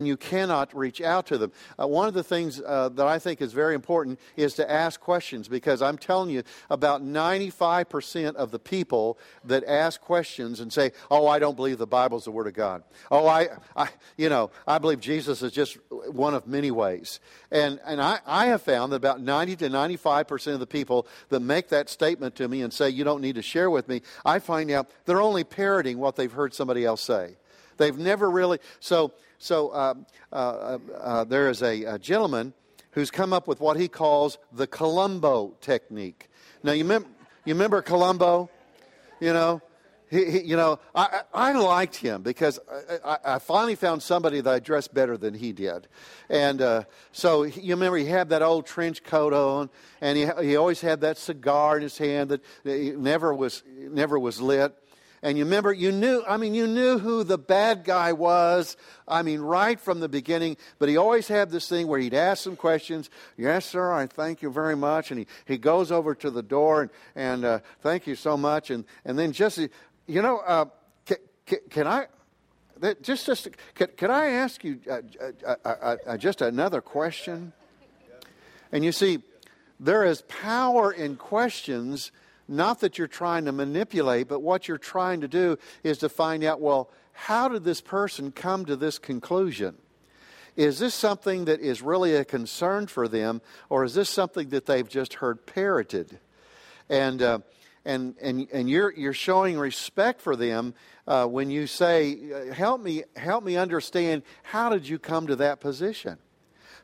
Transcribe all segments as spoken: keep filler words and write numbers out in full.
You cannot reach out to them. Uh, one of the things uh, that I think is very important is to ask questions, because I'm telling you, about ninety-five percent of the people that ask questions and say, oh, I don't believe the Bible's the Word of God. Oh, I, I you know, I believe Jesus is just one of many ways. And and I, I have found that about ninety to ninety-five percent of the people that make that statement to me and say, you don't need to share with me, I find out they're only parroting what they've heard somebody else say. They've never really... So... So uh, uh, uh, uh, there is a, a gentleman who's come up with what he calls the Columbo technique. Now you, mem- you remember Columbo, you know, he, he, you know I, I liked him because I, I finally found somebody that I dressed better than he did, and uh, so he, you remember he had that old trench coat on, and he he always had that cigar in his hand that never was never was lit. And you remember, you knew, I mean, you knew who the bad guy was, I mean, right from the beginning. But he always had this thing where he'd ask some questions. Yes, sir, I thank you very much. And he, he goes over to the door and, and uh, thank you so much. And, and then just, you know, uh, can, can, can I, that just, just can, can I ask you uh, uh, uh, uh, just another question? And you see, there is power in questions. Not that you're trying to manipulate, but what you're trying to do is to find out, well, how did this person come to this conclusion? Is this something that is really a concern for them, or is this something that they've just heard parroted? And uh, and and and you're you're showing respect for them uh, when you say, help me help me understand, how did you come to that position?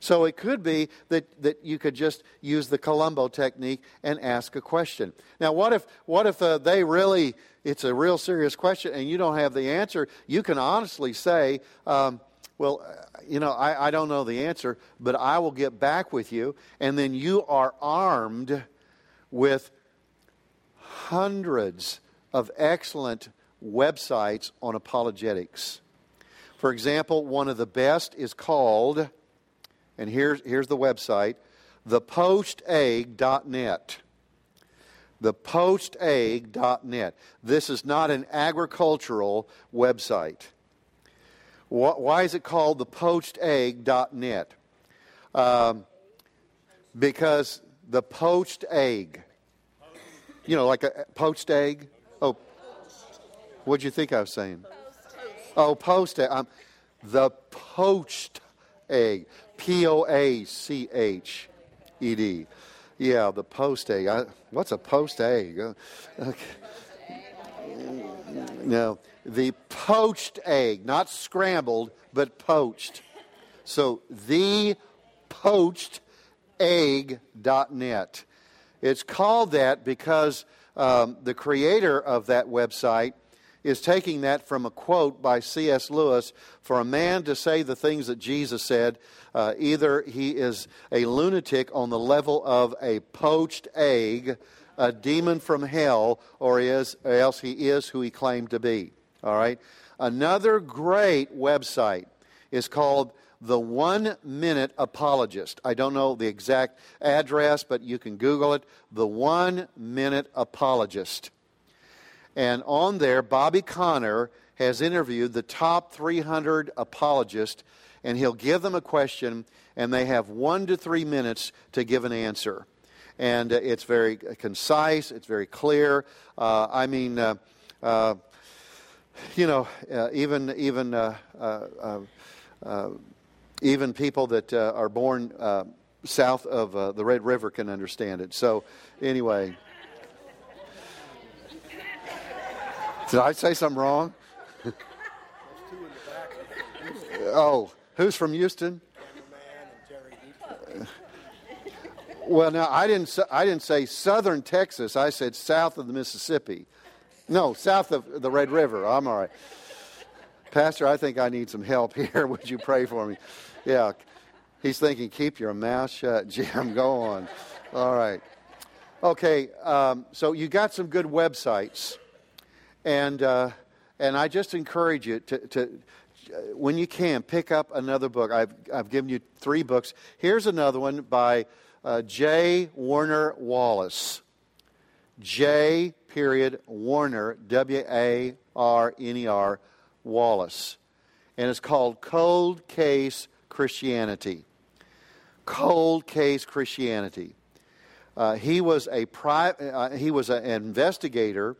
So it could be that, that you could just use the Columbo technique and ask a question. Now, what if what if uh, they really, it's a real serious question and you don't have the answer? You can honestly say, um, well, you know, I, I don't know the answer, but I will get back with you. And then you are armed with hundreds of excellent websites on apologetics. For example, one of the best is called... And here's here's the website, the poached egg dot net. the poached egg dot net. This is not an agricultural website. Why is it called the poached egg dot net? Um, because the poached egg, you know, like a poached egg. Oh, what'd you think I was saying? Oh, poached egg. Um, the poached egg. P O A C H E D. Yeah, the post egg. I, what's a post egg? Uh, okay. No, the poached egg. Not scrambled, but poached. So, the poached egg dot net. It's called that because um, the creator of that website is taking that from a quote by C S Lewis. For a man to say the things that Jesus said, uh, either he is a lunatic on the level of a poached egg, a demon from hell, or is or else he is who he claimed to be. All right. Another great website is called The One Minute Apologist. I don't know the exact address, but you can Google it. The One Minute Apologist. And on there, Bobby Connor has interviewed the top three hundred apologists, and he'll give them a question, and they have one to three minutes to give an answer. And uh, it's very concise. It's very clear. Uh, I mean, uh, uh, you know, uh, even even uh, uh, uh, even people that uh, are born uh, south of uh, the Red River can understand it. So, anyway. Did I say something wrong? Oh, who's from Houston? Well, now I didn't. Say, I didn't say Southern Texas. I said south of the Mississippi. No, south of the Red River. I'm all right, Pastor. I think I need some help here. Would you pray for me? Yeah, he's thinking. Keep your mouth shut, Jim. Go on. All right. Okay. Um, so you got some good websites. And uh, and I just encourage you to, to, when you can, pick up another book. I've I've given you three books. Here's another one by uh, J. Warner Wallace. J. Period Warner W A R N E R Wallace. and it's called Cold Case Christianity. Cold Case Christianity. Uh, he was a pri- uh, he was an investigator,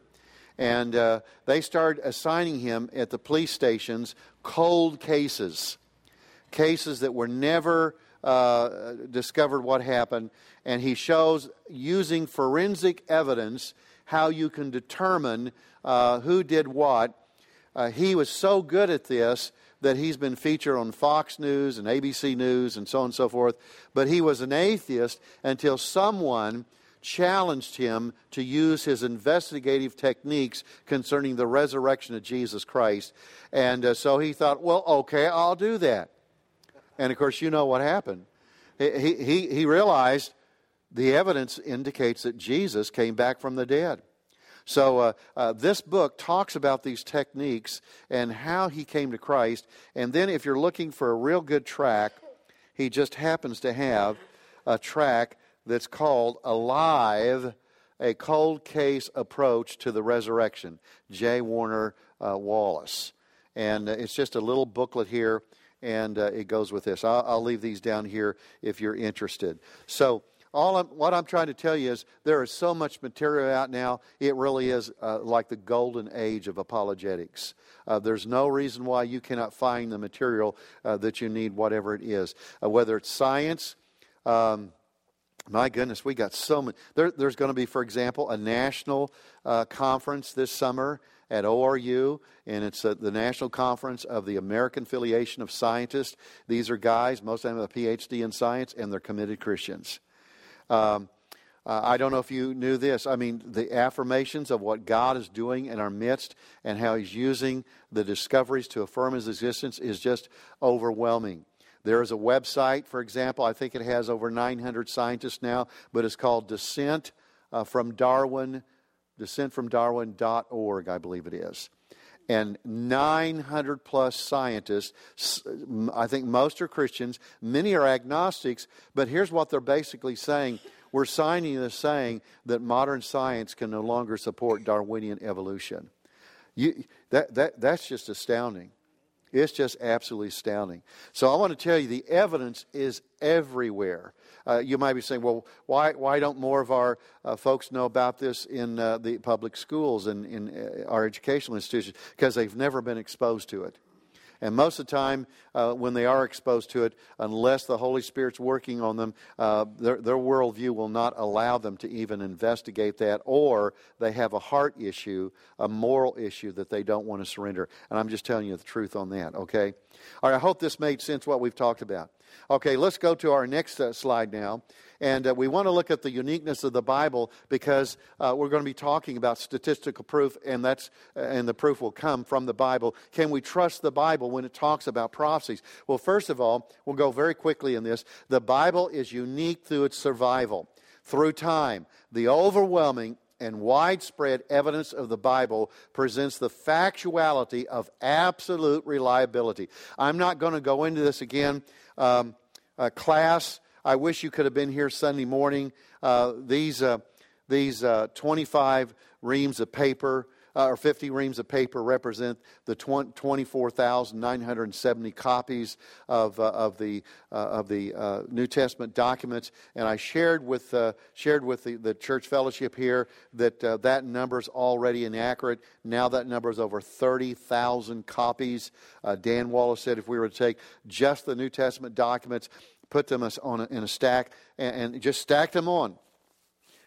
and uh, they started assigning him at the police stations cold cases, cases that were never uh, discovered what happened. And he shows using forensic evidence how you can determine uh, who did what. Uh, he was so good at this that he's been featured on Fox News and A B C News and so on and so forth. But he was an atheist until someone challenged him to use his investigative techniques concerning the resurrection of Jesus Christ. And uh, so he thought, well, okay, I'll do that. And, of course, you know what happened. He, he, he realized the evidence indicates that Jesus came back from the dead. So uh, uh, this book talks about these techniques and how he came to Christ. And then if you're looking for a real good track, he just happens to have a track that's called Alive, A Cold Case Approach to the Resurrection, J. Warner uh, Wallace. And uh, it's just a little booklet here, and uh, it goes with this. I'll, I'll leave these down here if you're interested. So All I'm, what I'm trying to tell you is there is so much material out now, it really is uh, like the golden age of apologetics. Uh, there's no reason why you cannot find the material uh, that you need, whatever it is. Uh, whether it's science, um, my goodness, we got so many. There, there's going to be, for example, a national uh, conference this summer at O R U, and it's uh, the National Conference of the American Affiliation of Scientists. These are guys, most of them have a P H D in science, and they're committed Christians. Um, uh, I don't know if you knew this. I mean, the affirmations of what God is doing in our midst and how he's using the discoveries to affirm his existence is just overwhelming. There is a website, for example, I think it has over nine hundred scientists now, but it's called Descent uh, from Darwin, descent from darwin dot org, I believe it is. And nine hundred plus scientists, I think most are Christians, many are agnostics, but here's what they're basically saying. We're signing this saying that modern science can no longer support Darwinian evolution. You, that, that, that's just astounding. It's just absolutely astounding. So I want to tell you the evidence is everywhere. Uh, you might be saying, well, why why don't more of our uh, folks know about this in uh, the public schools and in uh, our educational institutions? Because they've never been exposed to it. And most of the time, uh, when they are exposed to it, unless the Holy Spirit's working on them, uh, their, their worldview will not allow them to even investigate that, or they have a heart issue, a moral issue that they don't want to surrender. And I'm just telling you the truth on that, okay? All right, I hope this made sense, what we've talked about. Okay, let's go to our next uh, slide now. And uh, we want to look at the uniqueness of the Bible because uh, we're going to be talking about statistical proof, and that's uh, and the proof will come from the Bible. Can we trust the Bible when it talks about prophecies? Well, first of all, we'll go very quickly in this. The Bible is unique through its survival. Through time, the overwhelming and widespread evidence of the Bible presents the factuality of absolute reliability. I'm not going to go into this again. Um, uh, class, I wish you could have been here Sunday morning. Uh, these uh, these uh, twenty-five reams of paper, uh, or fifty reams of paper, represent the twenty-four thousand nine hundred seventy copies of uh, of the uh, of the uh, New Testament documents. And I shared with uh, shared with the, the church fellowship here that uh, that number is already inaccurate. Now that number is over thirty thousand copies. Uh, Dan Wallace said if we were to take just the New Testament documents, put them on a, in a stack, and, and just stack them on.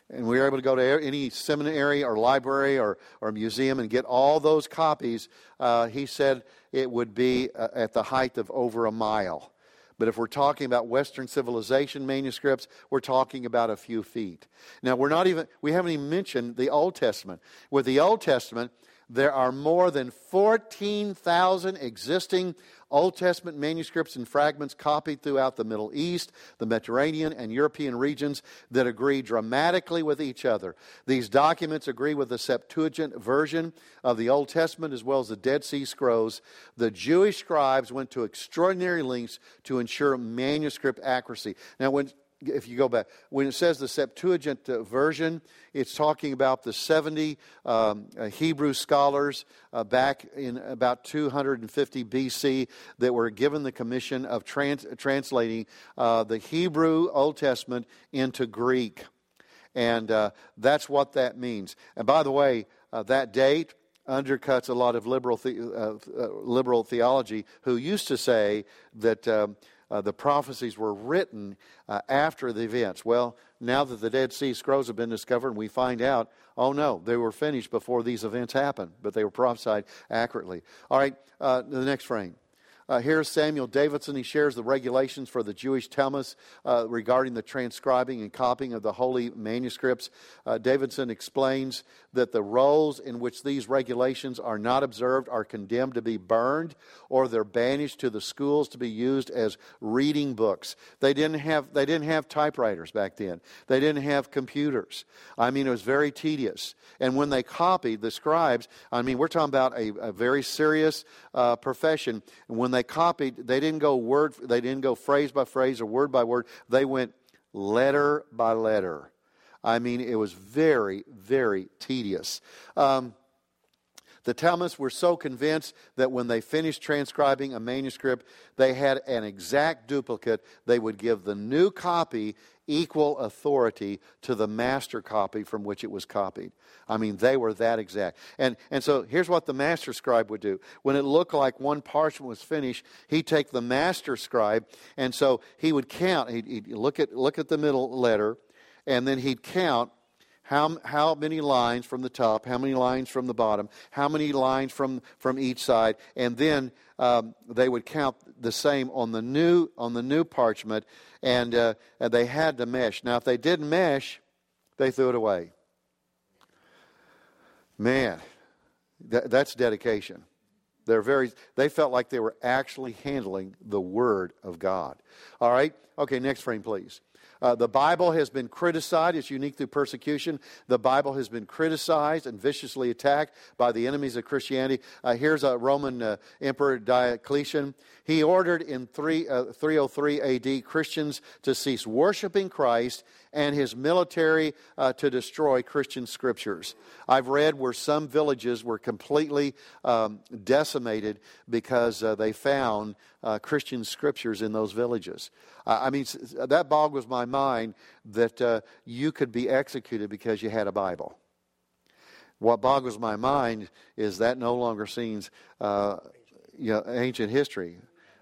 And we were able to go to any seminary or library or, or museum and get all those copies. Uh, he said it would be uh, at the height of over a mile. But if we're talking about Western civilization manuscripts, we're talking about a few feet. Now, we're not even, we haven't even mentioned the Old Testament. With the Old Testament, there are more than fourteen thousand existing Old Testament manuscripts and fragments copied throughout the Middle East, the Mediterranean, and European regions that agree dramatically with each other. These documents agree with the Septuagint version of the Old Testament as well as the Dead Sea Scrolls. The Jewish scribes went to extraordinary lengths to ensure manuscript accuracy. Now, when if you go back, when it says the Septuagint uh, version, it's talking about the seventy um, uh, Hebrew scholars uh, back in about two hundred fifty B C that were given the commission of trans- translating uh, the Hebrew Old Testament into Greek. And uh, that's what that means. And by the way, uh, that date undercuts a lot of liberal the- uh, uh, liberal theology who used to say that Um, Uh, the prophecies were written uh, after the events. Well, now that the Dead Sea Scrolls have been discovered, we find out, oh no, they were finished before these events happened, but they were prophesied accurately. All right, uh, the next frame. Uh, here's Samuel Davidson. He shares the regulations for the Jewish Talmud uh, regarding the transcribing and copying of the holy manuscripts. Uh, Davidson explains that the roles in which these regulations are not observed are condemned to be burned, or they're banished to the schools to be used as reading books. They didn't have they didn't have typewriters back then. They didn't have computers. I mean, it was very tedious. And when they copied, the scribes, I mean, we're talking about a, a very serious uh, profession. When they They copied, they didn't go word, they didn't go phrase by phrase or word by word. They went letter by letter. I mean, it was very, very tedious. Um, the Talmudists were so convinced that when they finished transcribing a manuscript, they had an exact duplicate. They would give the new copy equal authority to the master copy from which it was copied. I mean, they were that exact. And and so here's what the master scribe would do. When it looked like one parchment was finished, he'd take the master scribe, and so he would count. He'd, he'd look at look at the middle letter, and then he'd count how how many lines from the top, how many lines from the bottom, how many lines from from each side, and then Um, they would count the same on the new on the new parchment, and uh, and they had to mesh. Now, if they didn't mesh, they threw it away. Man, th- that's dedication. They're very. They felt like they were actually handling the Word of God. All right. Okay. Next frame, please. Uh, the Bible has been criticized. It's unique through persecution. The Bible has been criticized and viciously attacked by the enemies of Christianity. Uh, here's a Roman uh, Emperor Diocletian. He ordered in three oh three A D Christians to cease worshiping Christ and his military uh, to destroy Christian scriptures. I've read where some villages were completely um, decimated because uh, they found uh, Christian scriptures in those villages. Uh, I mean, that boggles my mind that uh, you could be executed because you had a Bible. What boggles my mind is that no longer seems uh, you know, ancient history.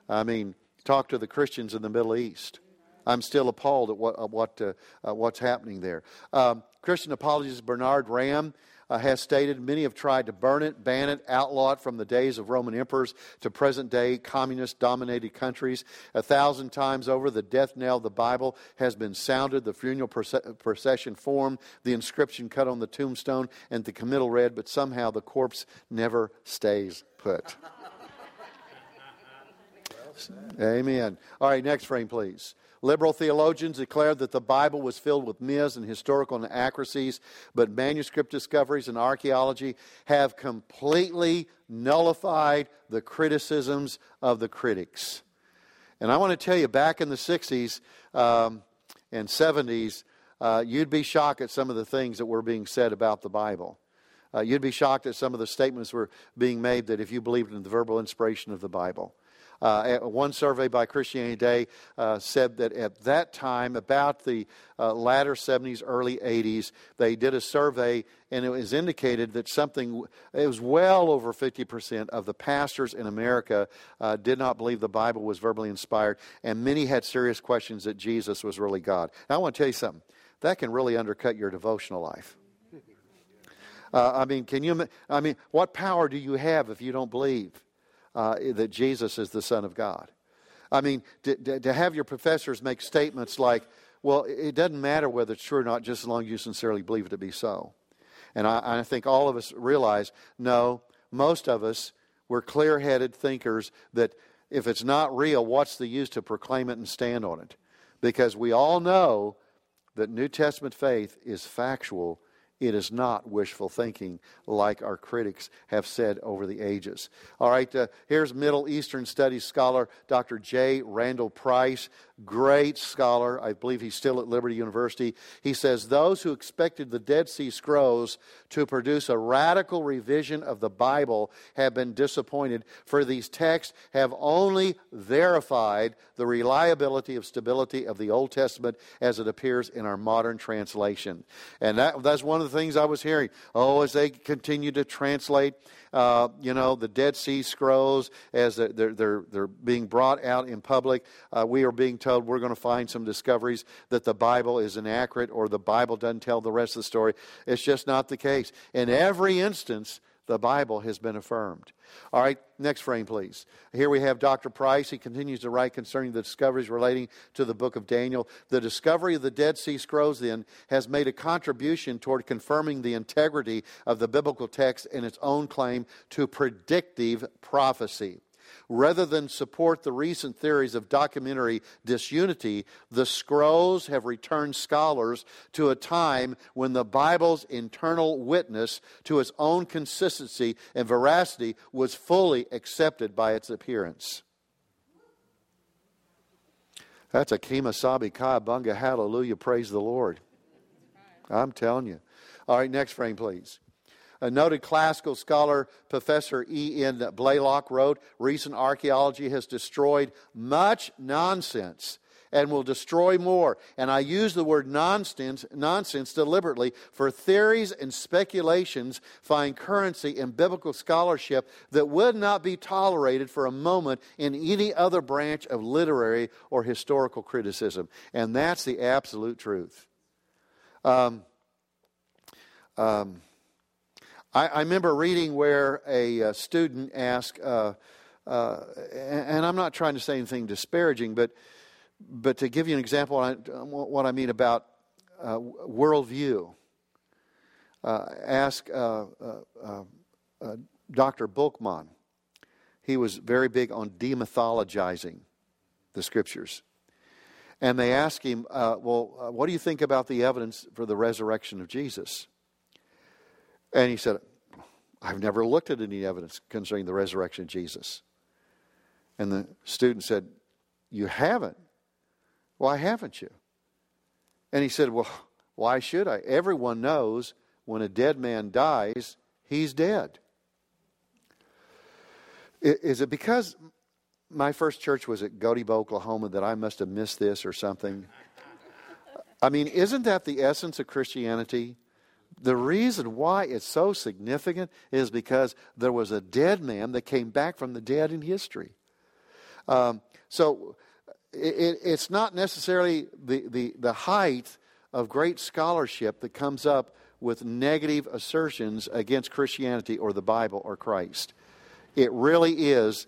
I mean, talk to the Christians in the Middle East. I'm still appalled at what uh, what uh, uh, what's happening there. Um, Christian apologist Bernard Ram uh, has stated many have tried to burn it, ban it, outlaw it from the days of Roman emperors to present-day communist-dominated countries. A thousand times over, the death knell of the Bible has been sounded, the funeral procession formed, the inscription cut on the tombstone, and the committal read, but somehow the corpse never stays put. Amen. All right, next frame, please. Liberal theologians declared that the Bible was filled with myths and historical inaccuracies, but manuscript discoveries and archaeology have completely nullified the criticisms of the critics. And I want to tell you, back in the sixties um, and seventies, uh, you'd be shocked at some of the things that were being said about the Bible. Uh, you'd be shocked at some of the statements were being made that if you believed in the verbal inspiration of the Bible. Uh, one survey by Christianity Today uh, said that at that time, about the uh, latter seventies, early eighties, they did a survey, and it was indicated that something, it was well over fifty percent of the pastors in America uh, did not believe the Bible was verbally inspired, and many had serious questions that Jesus was really God. Now, I want to tell you something. That can really undercut your devotional life. Uh, I mean, can you, I mean, what power do you have if you don't believe Uh, that Jesus is the Son of God? I mean, to, to, to have your professors make statements like, well, it doesn't matter whether it's true or not, just as long as you sincerely believe it to be so. And I, I think all of us realize, no, most of us, we're clear-headed thinkers that if it's not real, what's the use to proclaim it and stand on it? Because we all know that New Testament faith is factual It is not wishful thinking like our critics have said over the ages. All right, uh, here's Middle Eastern Studies scholar Doctor J. Randall Price, great scholar. I believe he's still at Liberty University. He says, those who expected the Dead Sea Scrolls to produce a radical revision of the Bible have been disappointed, for these texts have only verified the reliability and stability of the Old Testament as it appears in our modern translation. And that, that's one of the things I was hearing. Oh, as they continue to translate, uh, you know, the Dead Sea Scrolls, as they're, they're, they're being brought out in public, uh, we are being told we're going to find some discoveries that the Bible is inaccurate or the Bible doesn't tell the rest of the story. It's just not the case. In every instance, the Bible has been affirmed. All right, next frame, please. Here we have Doctor Price. He continues to write concerning the discoveries relating to the Book of Daniel. The discovery of the Dead Sea Scrolls, then, has made a contribution toward confirming the integrity of the biblical text and its own claim to predictive prophecy. Rather than support the recent theories of documentary disunity, the scrolls have returned scholars to a time when the Bible's internal witness to its own consistency and veracity was fully accepted by its appearance. That's a kemasabi kaabunga hallelujah, praise the Lord. I'm telling you. All right, next frame, please. A noted classical scholar, Professor E. N. Blaylock, wrote, recent archaeology has destroyed much nonsense and will destroy more. And I use the word nonsense, nonsense deliberately, for theories and speculations find currency in biblical scholarship that would not be tolerated for a moment in any other branch of literary or historical criticism. And that's the absolute truth. Um... um I remember reading where a student asked, uh, uh, and I'm not trying to say anything disparaging, but but to give you an example of what I mean about uh, worldview, uh, ask uh, uh, uh, uh, Doctor Bultmann. He was very big on demythologizing the scriptures. And they asked him, uh, well, uh, what do you think about the evidence for the resurrection of Jesus? And he said, I've never looked at any evidence concerning the resurrection of Jesus. And the student said, you haven't? Why haven't you? And he said, well, why should I? Everyone knows when a dead man dies, he's dead. Is it because my first church was at Godibo, Oklahoma, that I must have missed this or something? I mean, isn't that the essence of Christianity? The reason why it's so significant is because there was a dead man that came back from the dead in history. Um, so it, it's not necessarily the, the, the height of great scholarship that comes up with negative assertions against Christianity or the Bible or Christ. It really is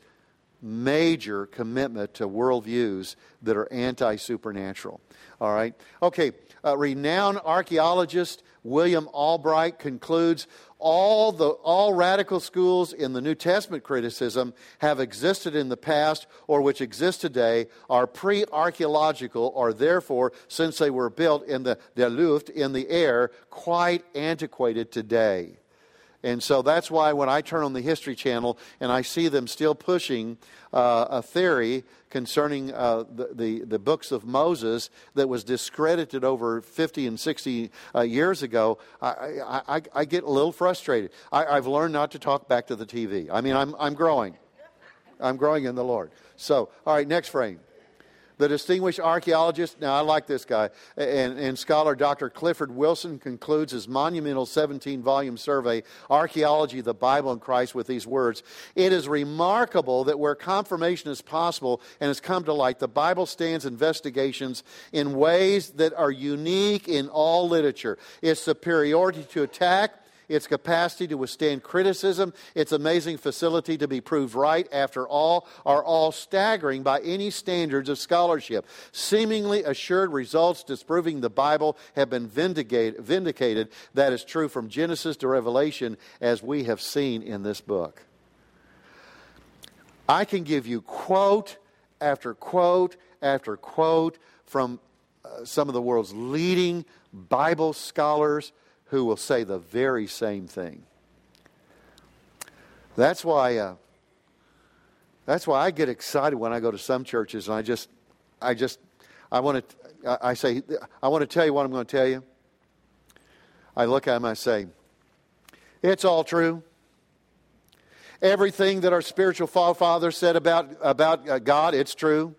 major commitment to worldviews that are anti-supernatural. All right? Okay, uh, renowned archaeologist William Albright concludes, all the all radical schools in the New Testament criticism have existed in the past or which exist today are pre-archaeological or therefore, since they were built in the, the Luft, in the air, quite antiquated today. And so that's why when I turn on the History Channel and I see them still pushing uh, a theory concerning uh, the, the, the books of Moses that was discredited over fifty and sixty uh, years ago, I, I, I get a little frustrated. I, I've learned not to talk back to the T V. I mean, I'm, I'm growing. I'm growing in the Lord. So, all right, next frame. The distinguished archaeologist, now I like this guy, and, and scholar Doctor Clifford Wilson concludes his monumental seventeen volume survey, Archaeology of the Bible and Christ, with these words, it is remarkable that where confirmation is possible and has come to light, the Bible stands investigations in ways that are unique in all literature. Its superiority to attack, its capacity to withstand criticism, its amazing facility to be proved right, after all, are all staggering by any standards of scholarship. Seemingly assured results disproving the Bible have been vindicated. vindicated. That is true from Genesis to Revelation, as we have seen in this book. I can give you quote after quote after quote from uh, some of the world's leading Bible scholars who will say the very same thing. That's why uh, that's why I get excited when I go to some churches, and I just I just I want to I say I want to tell you what I'm going to tell you. I look at them, I say, it's all true. Everything that our spiritual forefathers said about about God, it's true.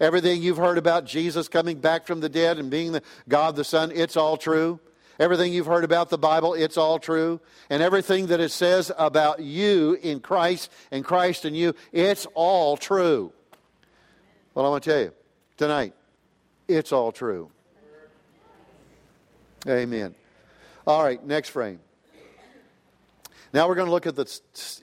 Everything you've heard about Jesus coming back from the dead and being the God the Son, it's all true. Everything you've heard about the Bible, it's all true. And everything that it says about you in Christ and Christ in you, it's all true. Well, I want to tell you, tonight, it's all true. Amen. All right, next frame. Now we're going to look at the,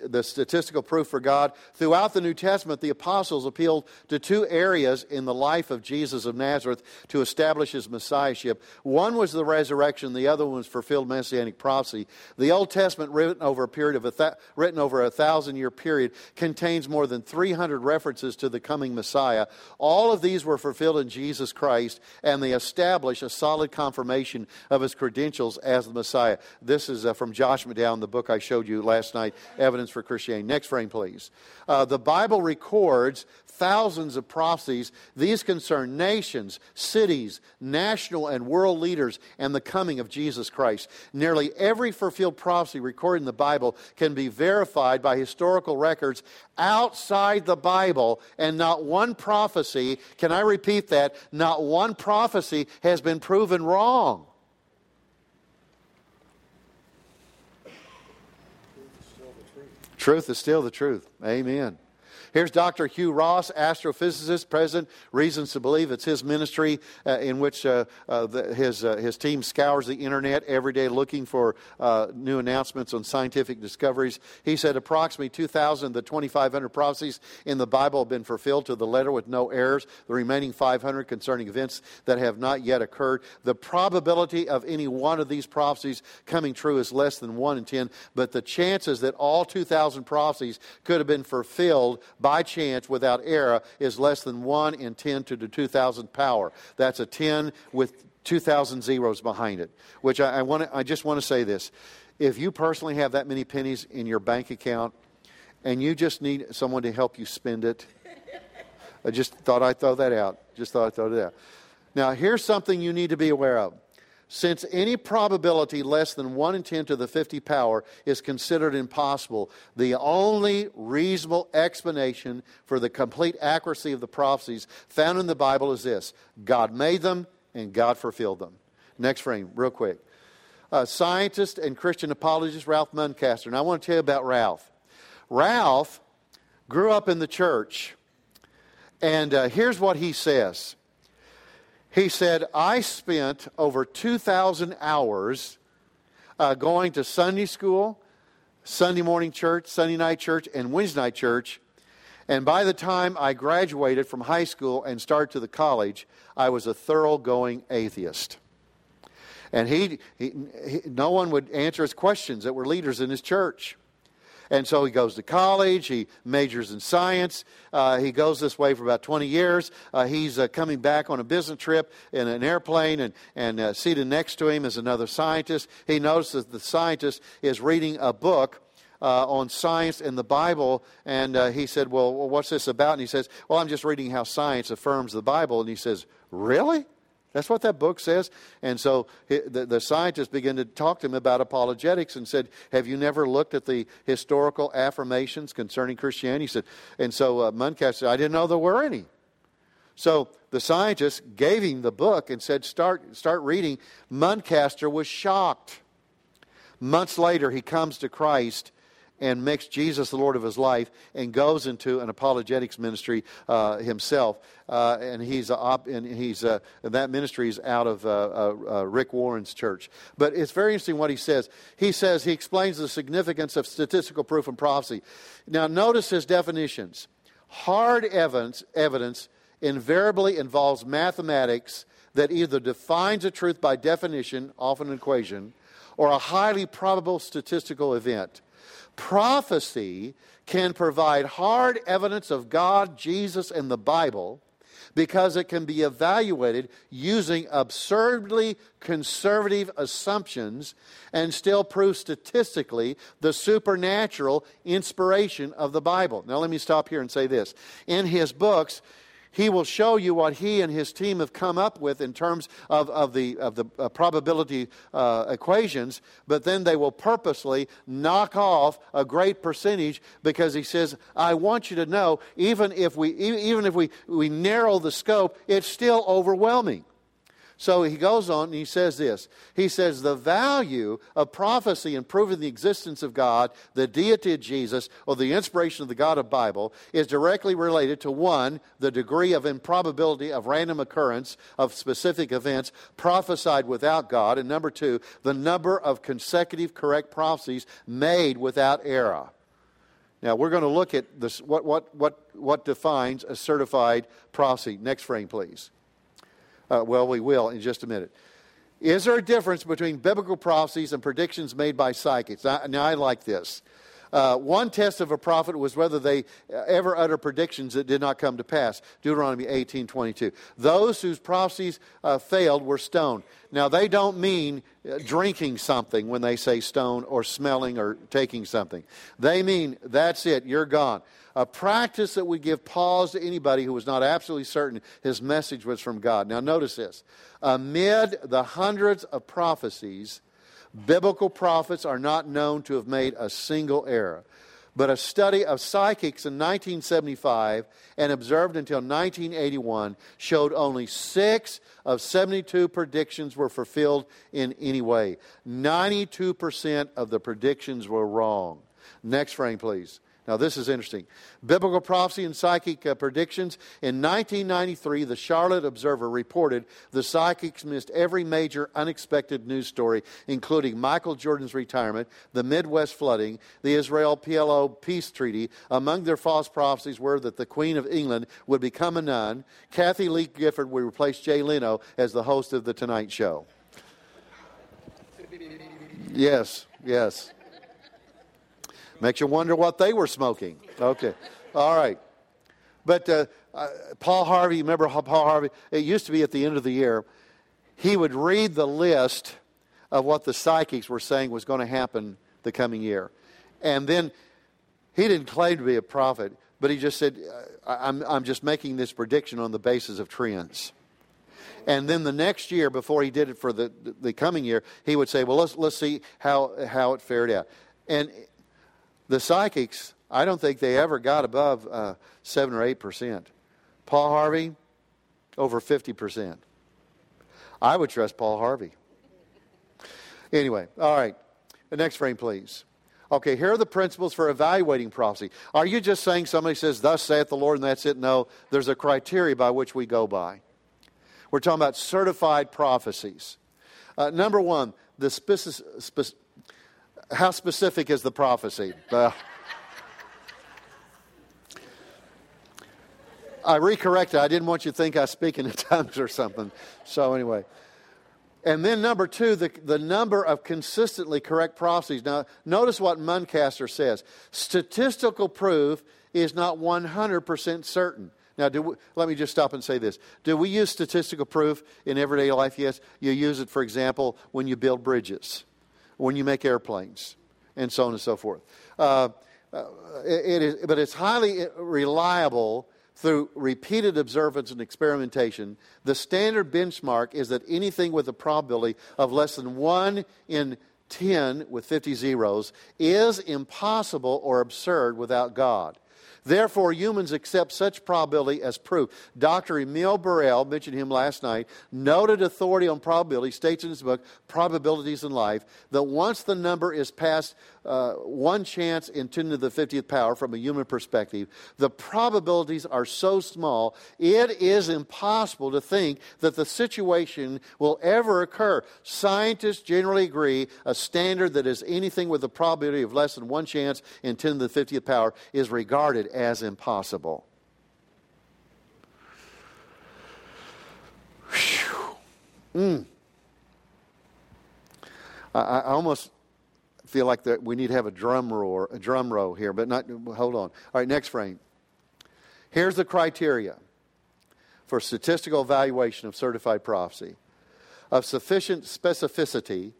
the statistical proof for God. Throughout the New Testament, the apostles appealed to two areas in the life of Jesus of Nazareth to establish his messiahship. One was the resurrection. The other one was fulfilled messianic prophecy. The Old Testament, written over a period of a th- written over a thousand-year period, contains more than three hundred references to the coming Messiah. All of these were fulfilled in Jesus Christ, and they establish a solid confirmation of his credentials as the Messiah. This is uh, from Josh McDowell, the book I showed you last night, Evidence for Christianity. Next frame, please. Uh, the Bible records thousands of prophecies. These concern nations, cities, national and world leaders, and the coming of Jesus Christ. Nearly every fulfilled prophecy recorded in the Bible can be verified by historical records outside the Bible, and not one prophecy, can I repeat that, not one prophecy has been proven wrong. Truth is still the truth. Amen. Here's Doctor Hugh Ross, astrophysicist, president. Reasons to believe it's his ministry uh, in which uh, uh, the, his uh, his team scours the internet every day looking for uh, new announcements on scientific discoveries. He said approximately two thousand of the twenty-five hundred prophecies in the Bible have been fulfilled to the letter with no errors. The remaining five hundred concerning events that have not yet occurred. The probability of any one of these prophecies coming true is less than one in ten, but the chances that all two thousand prophecies could have been fulfilled by chance without error is less than one in ten to the two thousand power. That's a ten with two thousand zeros behind it, which I, I want to, I just want to say this. If you personally have that many pennies in your bank account and you just need someone to help you spend it, I just thought I'd throw that out. Just thought I'd throw that out. Now, here's something you need to be aware of. Since any probability less than one in ten to the fifty power is considered impossible, the only reasonable explanation for the complete accuracy of the prophecies found in the Bible is this: God made them and God fulfilled them. Next frame, real quick. Uh, scientist and Christian apologist Ralph Muncaster. And I want to tell you about Ralph. Ralph grew up in the church, and uh, here's what he says. He said, I spent over two thousand hours uh, going to Sunday school, Sunday morning church, Sunday night church, and Wednesday night church. And by the time I graduated from high school and started to the college, I was a thoroughgoing atheist. And he, he, he no one would answer his questions that were leaders in his church. And so he goes to college, he majors in science, uh, he goes this way for about twenty years. Uh, he's uh, coming back on a business trip in an airplane, and, and uh, seated next to him is another scientist. He notices the scientist is reading a book uh, on science in the Bible, and uh, he said, well, what's this about? And he says, well, I'm just reading how science affirms the Bible. And he says, really? That's what that book says? And so the, the scientist began to talk to him about apologetics and said, have you never looked at the historical affirmations concerning Christianity? He said, and so uh, Muncaster said, I didn't know there were any. So the scientist gave him the book and said, start, start reading. Muncaster was shocked. Months later, he comes to Christ and makes Jesus the Lord of his life, and goes into an apologetics ministry uh, himself. Uh, and he's a op- and he's a, that ministry is out of uh, uh, Rick Warren's church. But it's very interesting what he says. He says he explains the significance of statistical proof and prophecy. Now, notice his definitions. Hard evidence, evidence invariably involves mathematics that either defines a truth by definition, often an equation, or a highly probable statistical event. Prophecy can provide hard evidence of God, Jesus, and the Bible because it can be evaluated using absurdly conservative assumptions and still prove statistically the supernatural inspiration of the Bible. Now, let me stop here and say this. In his books, he will show you what he and his team have come up with in terms of, of the, of the uh, probability uh, equations, but then they will purposely knock off a great percentage because he says, I want you to know, even if we, even if we, we narrow the scope, it's still overwhelming. So he goes on and he says this. He says, the value of prophecy in proving the existence of God, the deity of Jesus, or the inspiration of the God of the Bible is directly related to, one, the degree of improbability of random occurrence of specific events prophesied without God, and number two, the number of consecutive correct prophecies made without error. Now, we're going to look at this, what, what, what, what defines a certified prophecy. Next frame, please. Uh, well, we will in just a minute. Is there a difference between biblical prophecies and predictions made by psychics? Now, now I like this. Uh, one test of a prophet was whether they ever utter predictions that did not come to pass. Deuteronomy eighteen twenty-two. Those whose prophecies uh, failed were stoned. Now, they don't mean drinking something when they say stone, or smelling, or taking something. They mean, that's it, you're gone. A practice that would give pause to anybody who was not absolutely certain his message was from God. Now notice this. Amid the hundreds of prophecies, biblical prophets are not known to have made a single error. But a study of psychics in nineteen seventy-five and observed until nineteen eighty-one showed only six of seventy-two predictions were fulfilled in any way. ninety-two percent of the predictions were wrong. Next frame, please. Now, this is interesting. Biblical prophecy and psychic uh, predictions. In nineteen ninety-three, the Charlotte Observer reported the psychics missed every major unexpected news story, including Michael Jordan's retirement, the Midwest flooding, the Israel-P L O peace treaty. Among their false prophecies were that the Queen of England would become a nun, Kathy Lee Gifford would replace Jay Leno as the host of The Tonight Show. Yes, yes. Makes you wonder what they were smoking. Okay. All right. But uh, uh, Paul Harvey, remember Paul Harvey? It used to be at the end of the year, he would read the list of what the psychics were saying was going to happen the coming year. And then he didn't claim to be a prophet, but he just said, I'm, I'm just making this prediction on the basis of trends. And then the next year, before he did it for the, the coming year, he would say, well, let's, let's see how, how it fared out. And the psychics, I don't think they ever got above uh, seven or eight percent. Paul Harvey, over fifty percent. I would trust Paul Harvey. Anyway, all right. The next frame, please. Okay, here are the principles for evaluating prophecy. Are you just saying somebody says, thus saith the Lord, and that's it? No, there's a criteria by which we go by. We're talking about certified prophecies. Uh, number one, the specific... Speci- How specific is the prophecy? Uh, I recorrected. I didn't want you to think I speak in tongues or something. So anyway. And then number two, the, the number of consistently correct prophecies. Now, notice what Muncaster says. Statistical proof is not one hundred percent certain. Now, do we, let me just stop and say this. Do we use statistical proof in everyday life? Yes. You use it, for example, when you build bridges, when you make airplanes, and so on and so forth. Uh, it, it is, but it's highly reliable through repeated observance and experimentation. The standard benchmark is that anything with a probability of less than one in ten with fifty zeros is impossible or absurd without God. Therefore, humans accept such probability as proof. Doctor Emile Borel, mentioned him last night, noted authority on probability, states in his book, Probabilities in Life, that once the number is past uh, one chance in ten to the fiftieth power from a human perspective, the probabilities are so small, it is impossible to think that the situation will ever occur. Scientists generally agree a standard that is anything with a probability of less than one chance in ten to the fiftieth power is regarded as impossible. Mm. I, I almost feel like that we need to have a drum roar, a drum roll here, but not. Hold on. All right, next frame. Here's the criteria for statistical evaluation of certified prophecy, of sufficient specificity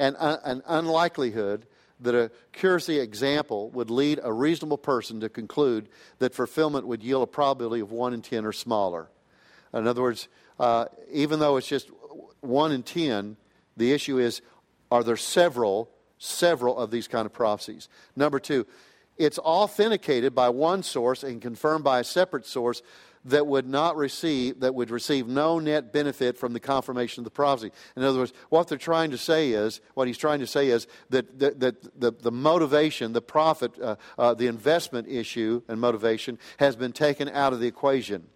and un- an unlikelihood that a curacy example would lead a reasonable person to conclude that fulfillment would yield a probability of one in ten or smaller. In other words, uh, even though it's just one in ten, the issue is, are there several, several of these kind of prophecies? Number two, it's authenticated by one source and confirmed by a separate source that would not receive, that would receive no net benefit from the confirmation of the prophecy. In other words, what they're trying to say is, what he's trying to say is that that, that the, the motivation, the profit, uh, uh, the investment issue and motivation has been taken out of the equation.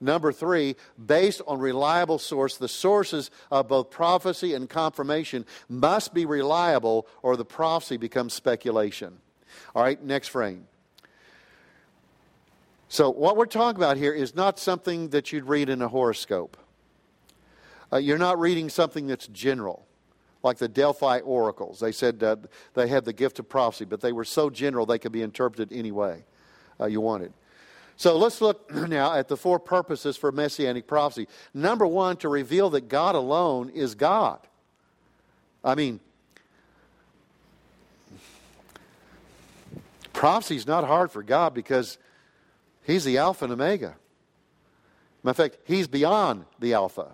Number three, based on reliable source, the sources of both prophecy and confirmation must be reliable or the prophecy becomes speculation. All right, next frame. So what we're talking about here is not something that you'd read in a horoscope. Uh, you're not reading something that's general, like the Delphi oracles. They said uh, they had the gift of prophecy, but they were so general they could be interpreted any way uh, you wanted. So let's look now at the four purposes for messianic prophecy. Number one, to reveal that God alone is God. I mean, prophecy is not hard for God because He's the Alpha and Omega. Matter of fact, He's beyond the Alpha,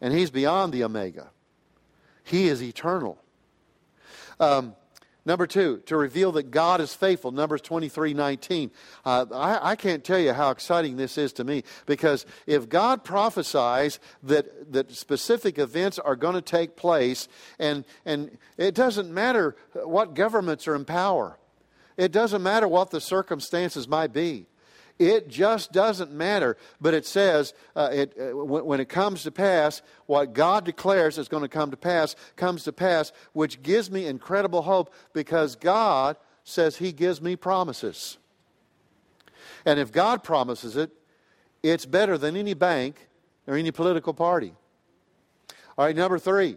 and He's beyond the Omega. He is eternal. Um, number two, to reveal that God is faithful. Numbers twenty-three, nineteen. Uh, I, I can't tell you how exciting this is to me, because if God prophesies that that specific events are going to take place, and and it doesn't matter what governments are in power, it doesn't matter what the circumstances might be. It just doesn't matter, but it says uh, it uh, when, when it comes to pass, what God declares is going to come to pass, comes to pass, which gives me incredible hope because God says He gives me promises. And if God promises it, it's better than any bank or any political party. All right, number three,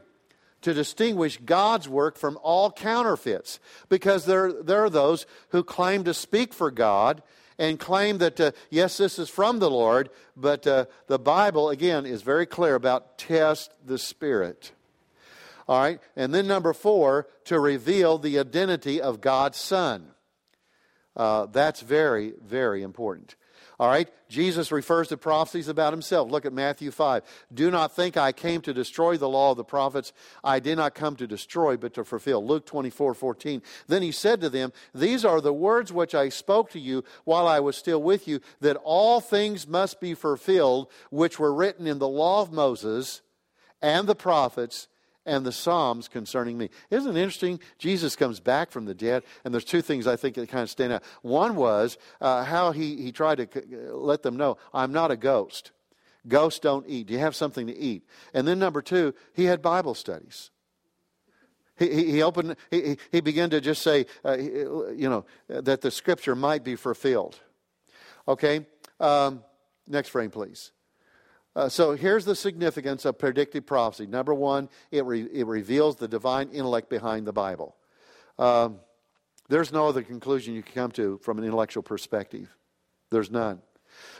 to distinguish God's work from all counterfeits, because there, there are those who claim to speak for God and claim that, uh, yes, this is from the Lord, but uh, the Bible, again, is very clear about test the Spirit. All right, and then number four, to reveal the identity of God's Son. Uh, that's very, very important. All right, Jesus refers to prophecies about Himself. Look at Matthew five. Do not think I came to destroy the law of the prophets. I did not come to destroy, but to fulfill. Luke twenty-four, fourteen. Then He said to them, these are the words which I spoke to you while I was still with you, that all things must be fulfilled, which were written in the law of Moses and the prophets and the Psalms concerning me. Isn't it interesting? Jesus comes back from the dead, and there's two things I think that kind of stand out. One was uh, how he, he tried to c- let them know, I'm not a ghost. Ghosts don't eat. Do you have something to eat? And then number two, he had Bible studies. He he, he opened, he, he began to just say, uh, you know, that the Scripture might be fulfilled. Okay, um, next frame, please. Uh, so here's the significance of predictive prophecy. Number one, it, re- it reveals the divine intellect behind the Bible. Um, there's no other conclusion you can come to from an intellectual perspective. There's none.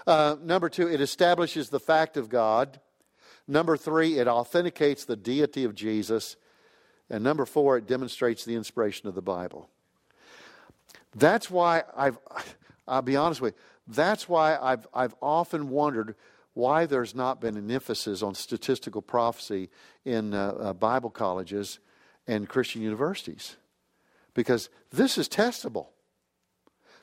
Uh, number two, it establishes the fact of God. Number three, it authenticates the deity of Jesus. And number four, it demonstrates the inspiration of the Bible. That's why I've, I'll be honest with you, that's why I've, I've often wondered why there's not been an emphasis on statistical prophecy in uh, uh, Bible colleges and Christian universities. Because this is testable.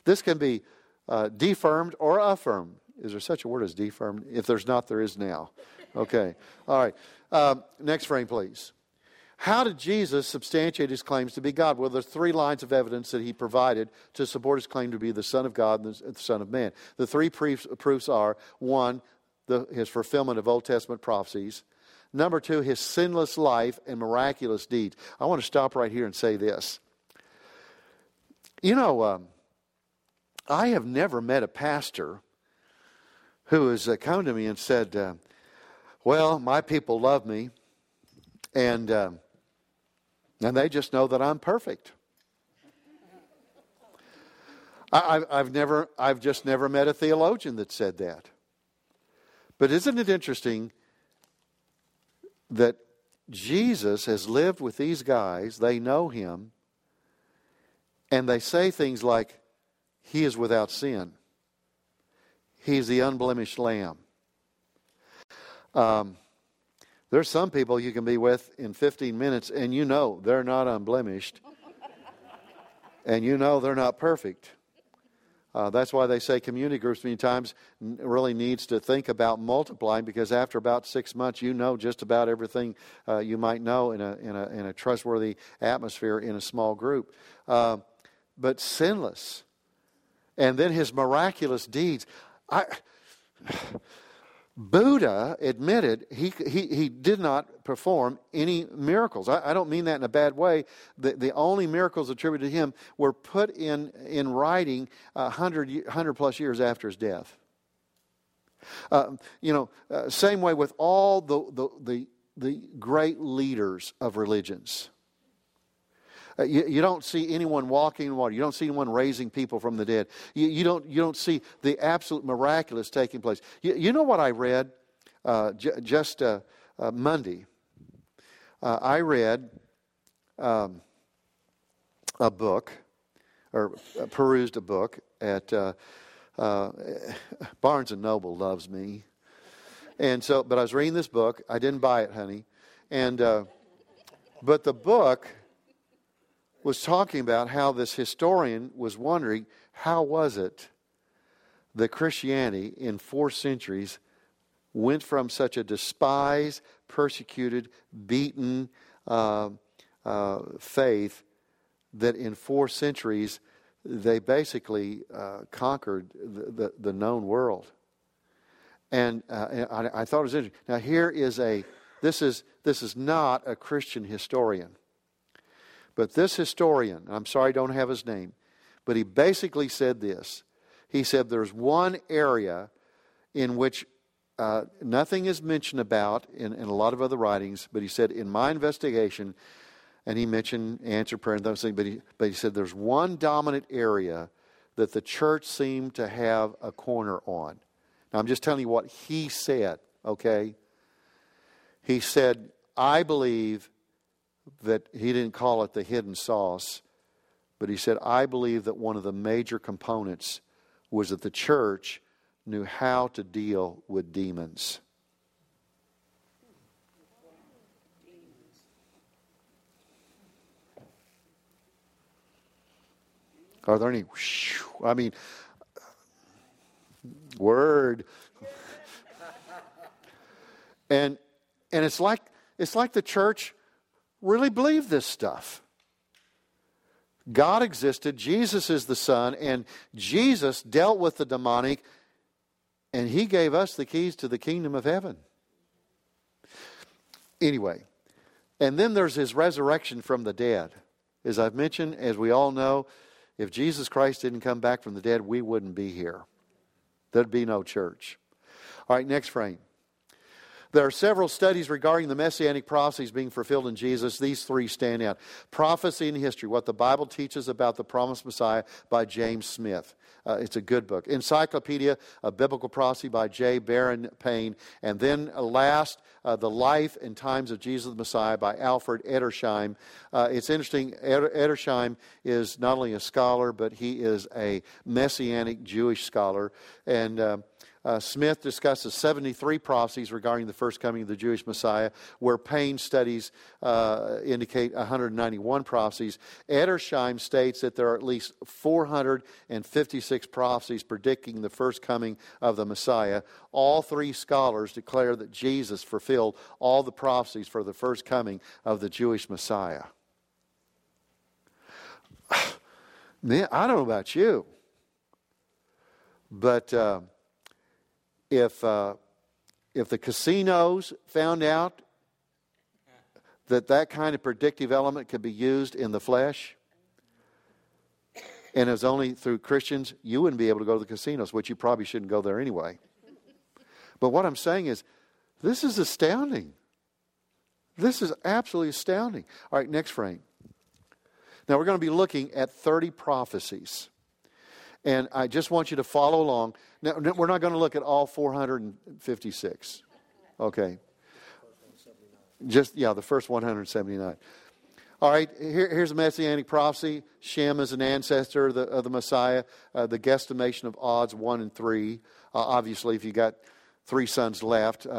This can be uh, defirmed or affirmed. Is there such a word as defirmed? If there's not, there is now. Okay. All right. Um, next frame, please. How did Jesus substantiate His claims to be God? Well, there's three lines of evidence that He provided to support His claim to be the Son of God and the Son of Man. The three proofs, proofs are, one, The, his fulfillment of Old Testament prophecies. Number two, His sinless life and miraculous deeds. I want to stop right here and say this. You know, um, I have never met a pastor who has uh, come to me and said, uh, well, my people love me, and, uh, and they just know that I'm perfect. I, I've, I've never, I've just never met a theologian that said that. But isn't it interesting that Jesus has lived with these guys, they know him, and they say things like, he is without sin. He's the unblemished lamb. Um, there's some people you can be with in fifteen minutes, and you know they're not unblemished, and you know they're not perfect. Uh, that's why they say community groups many times really needs to think about multiplying, because after about six months, you know just about everything uh, you might know in a in a in a trustworthy atmosphere in a small group. Uh, but sinless, and then his miraculous deeds. I, Buddha admitted he, he he did not perform any miracles. I, I don't mean that in a bad way. The the only miracles attributed to him were put in in writing a hundred hundred plus years after his death. Uh, you know, uh, same way with all the the the, the great leaders of religions. Uh, you, you don't see anyone walking in water. You don't see anyone raising people from the dead. You, you don't you don't see the absolute miraculous taking place. You, you know what I read uh, j- just uh, uh, Monday? Uh, I read um, a book, or perused a book at uh, uh, Barnes and Noble loves me, and so. But I was reading this book. I didn't buy it, honey, and uh, but the book was talking about how this historian was wondering, how was it that Christianity in four centuries went from such a despised, persecuted, beaten uh, uh, faith that in four centuries they basically uh, conquered the, the, the known world? And, uh, and I, I thought it was interesting. Now here is a, this is this is not a Christian historian. But this historian, I'm sorry I don't have his name, but he basically said this. He said there's one area in which uh, nothing is mentioned about in, in a lot of other writings, but he said in my investigation, and he mentioned answer prayer and those things, but he, but he said there's one dominant area that the church seemed to have a corner on. Now I'm just telling you what he said, okay? He said, I believe that he didn't call it the hidden sauce, but he said, I believe that one of the major components was that the church knew how to deal with demons. Are there any, I mean, word. and and it's like it's like the church really believe this stuff. God existed, Jesus is the Son, and Jesus dealt with the demonic, and he gave us the keys to the kingdom of heaven. Anyway, and then there's his resurrection from the dead. As I've mentioned, as we all know, if Jesus Christ didn't come back from the dead, we wouldn't be here. There'd be no church. All right, next frame. There are several studies regarding the messianic prophecies being fulfilled in Jesus. These three stand out. Prophecy in History, What the Bible Teaches About the Promised Messiah by James Smith. Uh, it's a good book. Encyclopedia of Biblical Prophecy by J. Baron Payne. And then uh, last, uh, The Life and Times of Jesus the Messiah by Alfred Edersheim. Uh, it's interesting, Edersheim is not only a scholar, but he is a messianic Jewish scholar. And Uh, Uh, Smith discusses seventy-three prophecies regarding the first coming of the Jewish Messiah, where Payne's studies uh, indicate one hundred ninety-one prophecies. Edersheim states that there are at least four hundred fifty-six prophecies predicting the first coming of the Messiah. All three scholars declare that Jesus fulfilled all the prophecies for the first coming of the Jewish Messiah. Man, I don't know about you, but Uh, If uh, if the casinos found out that that kind of predictive element could be used in the flesh, and it was only through Christians, you wouldn't be able to go to the casinos, which you probably shouldn't go there anyway. But what I'm saying is, this is astounding. This is absolutely astounding. All right, next frame. Now we're going to be looking at thirty prophecies. And I just want you to follow along. Now, we're not going to look at all four hundred fifty-six. Okay. Just, yeah, the first one hundred seventy-nine. All right, here, here's a messianic prophecy. Shem is an ancestor of the, of the Messiah. Uh, the guesstimation of odds one and three. Uh, obviously, if you got three sons left uh,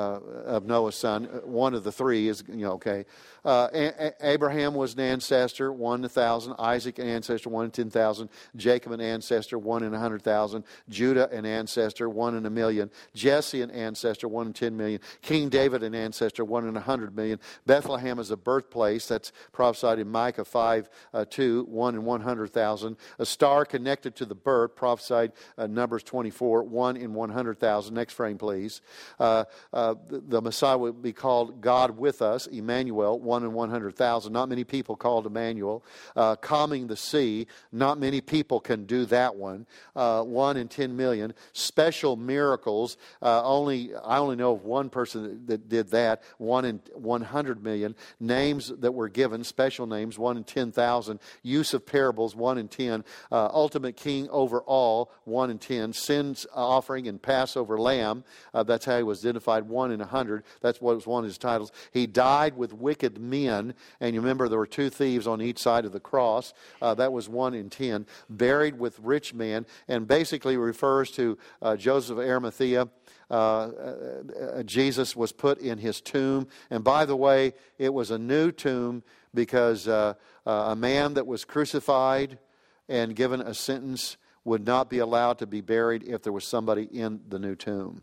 of Noah's son, one of the three is, you know, okay. Uh, a- a- Abraham was an ancestor, one in a thousand. Isaac, an ancestor, one in ten thousand. Jacob, an ancestor, one in a hundred thousand. Judah, an ancestor, one in a million. Jesse, an ancestor, one in ten million. King David, an ancestor, one in a hundred million. Bethlehem is a birthplace. That's prophesied in Micah five, uh, two, one in one hundred thousand. A star connected to the birth, prophesied uh, Numbers twenty-four, one in one hundred thousand. Next frame, please. Uh, uh, the, the Messiah would be called God with us, Emmanuel, one in one hundred thousand. Not many people called Emmanuel. Uh, calming the sea, not many people can do that one. Uh, one in ten million. Special miracles, uh, only I only know of one person that, that did that, one in one hundred million. Names that were given, special names, one in ten thousand. Use of parables, one in ten. Uh, ultimate king over all, one in ten. Sin's offering and Passover lamb, uh, that's how he was identified, one in a hundred. That's what was one of his titles. He died with wicked men. And you remember there were two thieves on each side of the cross. Uh, that was one in ten. Buried with rich men. And basically refers to uh, Joseph of Arimathea. Uh, uh, uh, Jesus was put in his tomb. And by the way, it was a new tomb because uh, uh, a man that was crucified and given a sentence would not be allowed to be buried if there was somebody in the new tomb.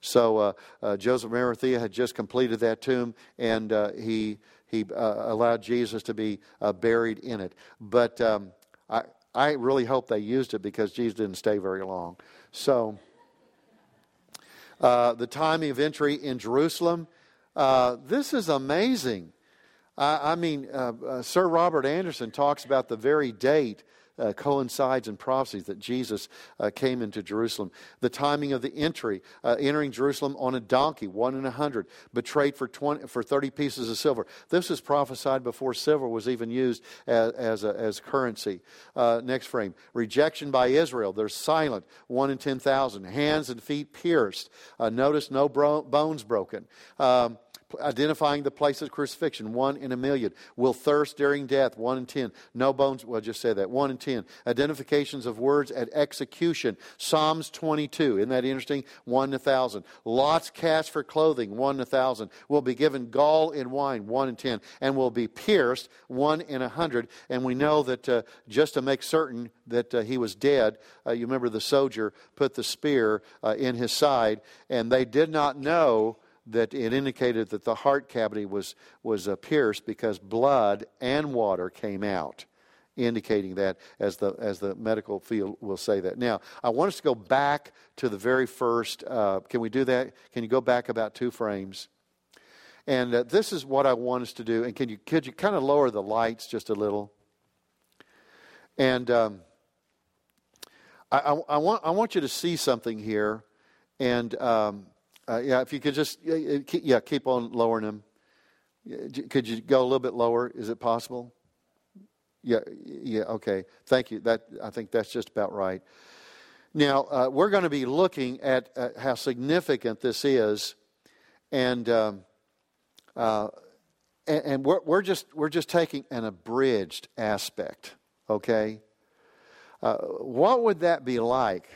So uh, uh, Joseph of Arimathea had just completed that tomb, and uh, he he uh, allowed Jesus to be uh, buried in it. But um, I I really hope they used it because Jesus didn't stay very long. So uh, the timing of entry in Jerusalem, uh, this is amazing. I, I mean, uh, uh, Sir Robert Anderson talks about the very date. Uh, coincides in prophecies that Jesus uh, came into Jerusalem. The timing of the entry, uh, entering Jerusalem on a donkey, one in a hundred, betrayed for twenty for thirty pieces of silver. This is prophesied before silver was even used as as, a, as currency. Uh, next frame. Rejection by Israel. They're silent. One in ten thousand. Hands and feet pierced. Uh, notice no bro- bones broken. Um, Identifying the place of crucifixion, one in a million. Will thirst during death, one in ten. No bones, well, just say that, one in ten. Identifications of words at execution, Psalms twenty-two. Isn't that interesting? One in a thousand. Lots cast for clothing, one in a thousand. Will be given gall in wine, one in ten. And will be pierced, one in a hundred. And we know that uh, just to make certain that uh, he was dead, uh, you remember the soldier put the spear uh, in his side, and they did not know that it indicated that the heart cavity was was uh, pierced because blood and water came out, indicating that as the as the medical field will say that. Now, I want us to go back to the very first. Uh, can we do that? Can you go back about two frames? And uh, this is what I want us to do. And can you could you kind of lower the lights just a little? And um, I, I, I want I want you to see something here, and. Um, Uh, yeah, if you could just, yeah, keep on lowering them. Could you go a little bit lower? Is it possible? Yeah, yeah, okay. Thank you. That I think that's just about right. Now, uh, we're going to be looking at uh, how significant this is, and um, uh, and, and we're we're just we're just taking an abridged aspect. Okay, uh, what would that be like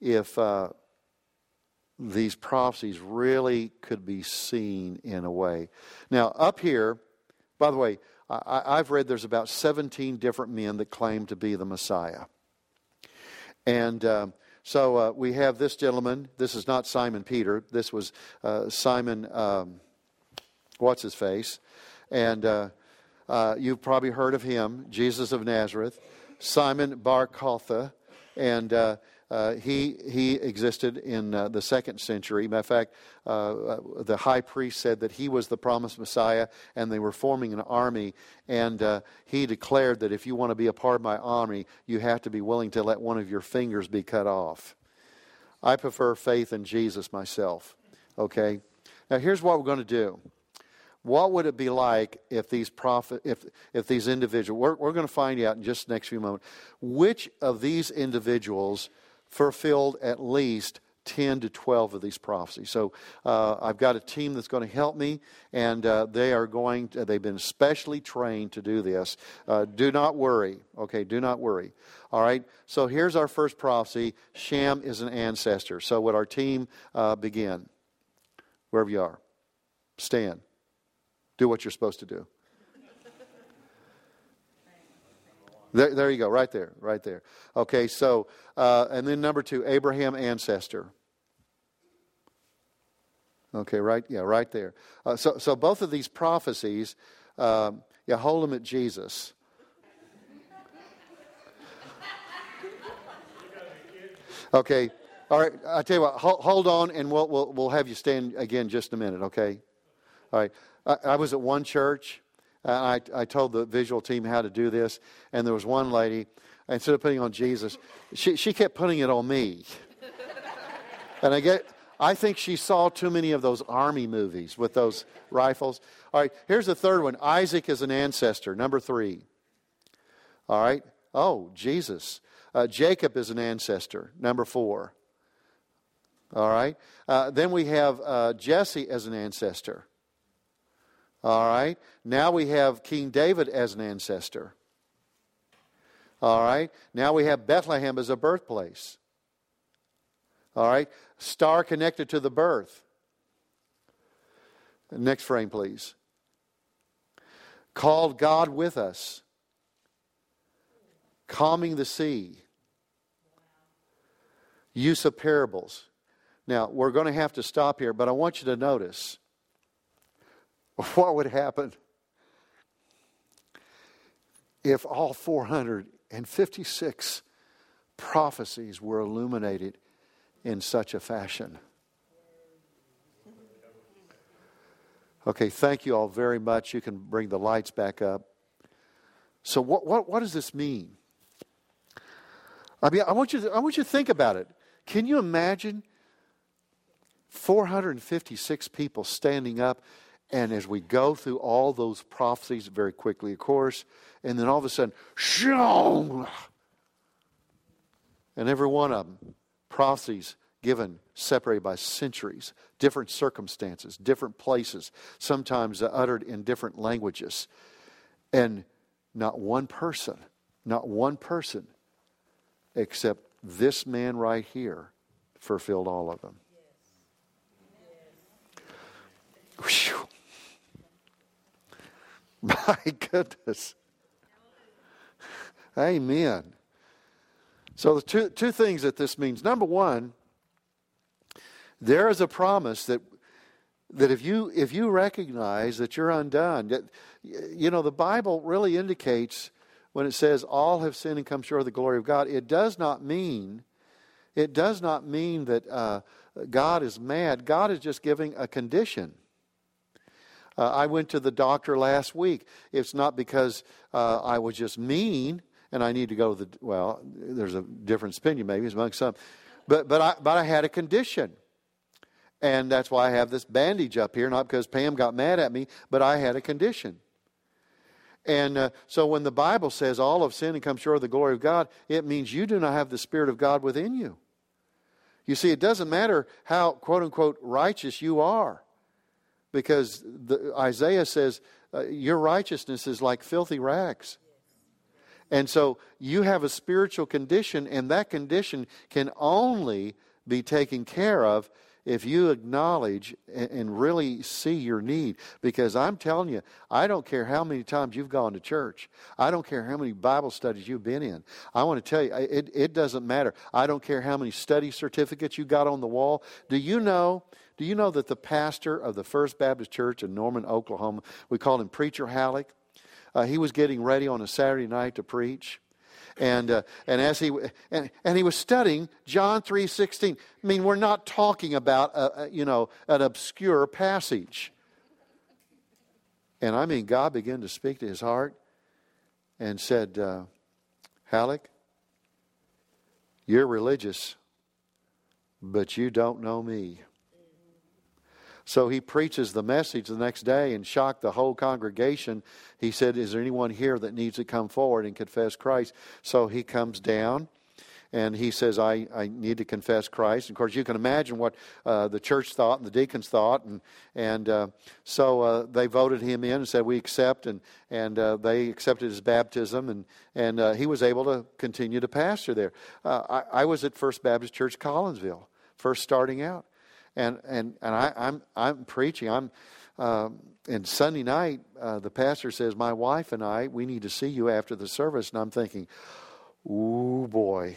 if? Uh, These prophecies really could be seen in a way. Now, up here, by the way, I, I've read there's about seventeen different men that claim to be the Messiah. And um, so uh, we have this gentleman. This is not Simon Peter. This was uh, Simon, um, what's his face? And uh, uh, you've probably heard of him, Jesus of Nazareth, Simon Bar Kokhba, and uh, Uh, he he existed in uh, the second century. Matter of fact, uh, the high priest said that he was the promised Messiah, and they were forming an army. And uh, he declared that if you want to be a part of my army, you have to be willing to let one of your fingers be cut off. I prefer faith in Jesus myself. Okay. Now here's what we're going to do. What would it be like if these prophet, if if these individuals? We're we're going to find out in just the next few moments which of these individuals fulfilled at least ten to twelve of these prophecies. So uh, I've got a team that's going to help me, and uh, they are going to, they've been specially trained to do this. Uh, do not worry. Okay, do not worry. All right, so here's our first prophecy. Shem is an ancestor. So would our team uh, begin? Wherever you are, stand. Do what you're supposed to do. There, there you go, right there, right there. Okay, so, uh, and then number two, Abraham ancestor. Okay, right, yeah, right there. Uh, so, so both of these prophecies, um, yeah, hold them at Jesus. Okay, all right. I tell you what, hold, hold on, and we'll we'll we'll have you stand again just in a minute. Okay, all right. I, I was at one church. Uh, I, I told the visual team how to do this, and there was one lady, instead of putting on Jesus, she, she kept putting it on me. And I get, I think she saw too many of those army movies with those rifles. All right, here's the third one. Isaac is an ancestor, number three. All right. Oh, Jesus. Uh, Jacob is an ancestor, number four. All right. Uh, then we have uh, Jesse as an ancestor. All right. Now we have King David as an ancestor. All right. Now we have Bethlehem as a birthplace. All right. Star connected to the birth. Next frame, please. Called God with us. Calming the sea. Use of parables. Now, we're going to have to stop here, but I want you to notice what would happen if all four hundred fifty-six prophecies were illuminated in such a fashion? Okay, thank you all very much. You can bring the lights back up. So what what, what does this mean? I mean, I want you to, I want you to think about it. Can you imagine four hundred fifty-six people standing up? And as we go through all those prophecies very quickly, of course, and then all of a sudden, shoom! And every one of them, prophecies given, separated by centuries, different circumstances, different places, sometimes uttered in different languages. And not one person, not one person, except this man right here, fulfilled all of them. Whew. My goodness. Amen. So the two, two things that this means. Number one, there is a promise that that if you if you recognize that you're undone, that, you know, the Bible really indicates when it says all have sinned and come short of the glory of God, it does not mean it does not mean that uh, God is mad. God is just giving a condition. Uh, I went to the doctor last week. It's not because uh, I was just mean and I need to go to the, well, there's a different opinion maybe among some, but but I but I had a condition, and that's why I have this bandage up here. Not because Pam got mad at me, but I had a condition. And uh, so when the Bible says all have sinned and come short of the glory of God, it means you do not have the Spirit of God within you. You see, it doesn't matter how quote unquote righteous you are. Because the, Isaiah says, uh, your righteousness is like filthy rags. And so you have a spiritual condition, and that condition can only be taken care of if you acknowledge and, and really see your need. Because I'm telling you, I don't care how many times you've gone to church. I don't care how many Bible studies you've been in. I want to tell you, it, it doesn't matter. I don't care how many study certificates you got on the wall. Do you know... Do you know that the pastor of the First Baptist Church in Norman, Oklahoma, we called him Preacher Halleck, uh, he was getting ready on a Saturday night to preach, and uh, and as he and, and he was studying John three sixteen. I mean, we're not talking about a, you know an obscure passage, and I mean God began to speak to his heart, and said, uh, Halleck, you're religious, but you don't know me. So he preaches the message the next day and shocked the whole congregation. He said, is there anyone here that needs to come forward and confess Christ? So he comes down and he says, I, I need to confess Christ. Of course, you can imagine what uh, the church thought and the deacons thought, and and uh, so uh, they voted him in and said, we accept, and and uh, they accepted his baptism, and, and uh, he was able to continue to pastor there. Uh, I, I was at First Baptist Church Collinsville, first starting out, and and, and I, I'm, I'm preaching, I'm... Um, and Sunday night, uh, the pastor says, my wife and I, we need to see you after the service. And I'm thinking, ooh, boy,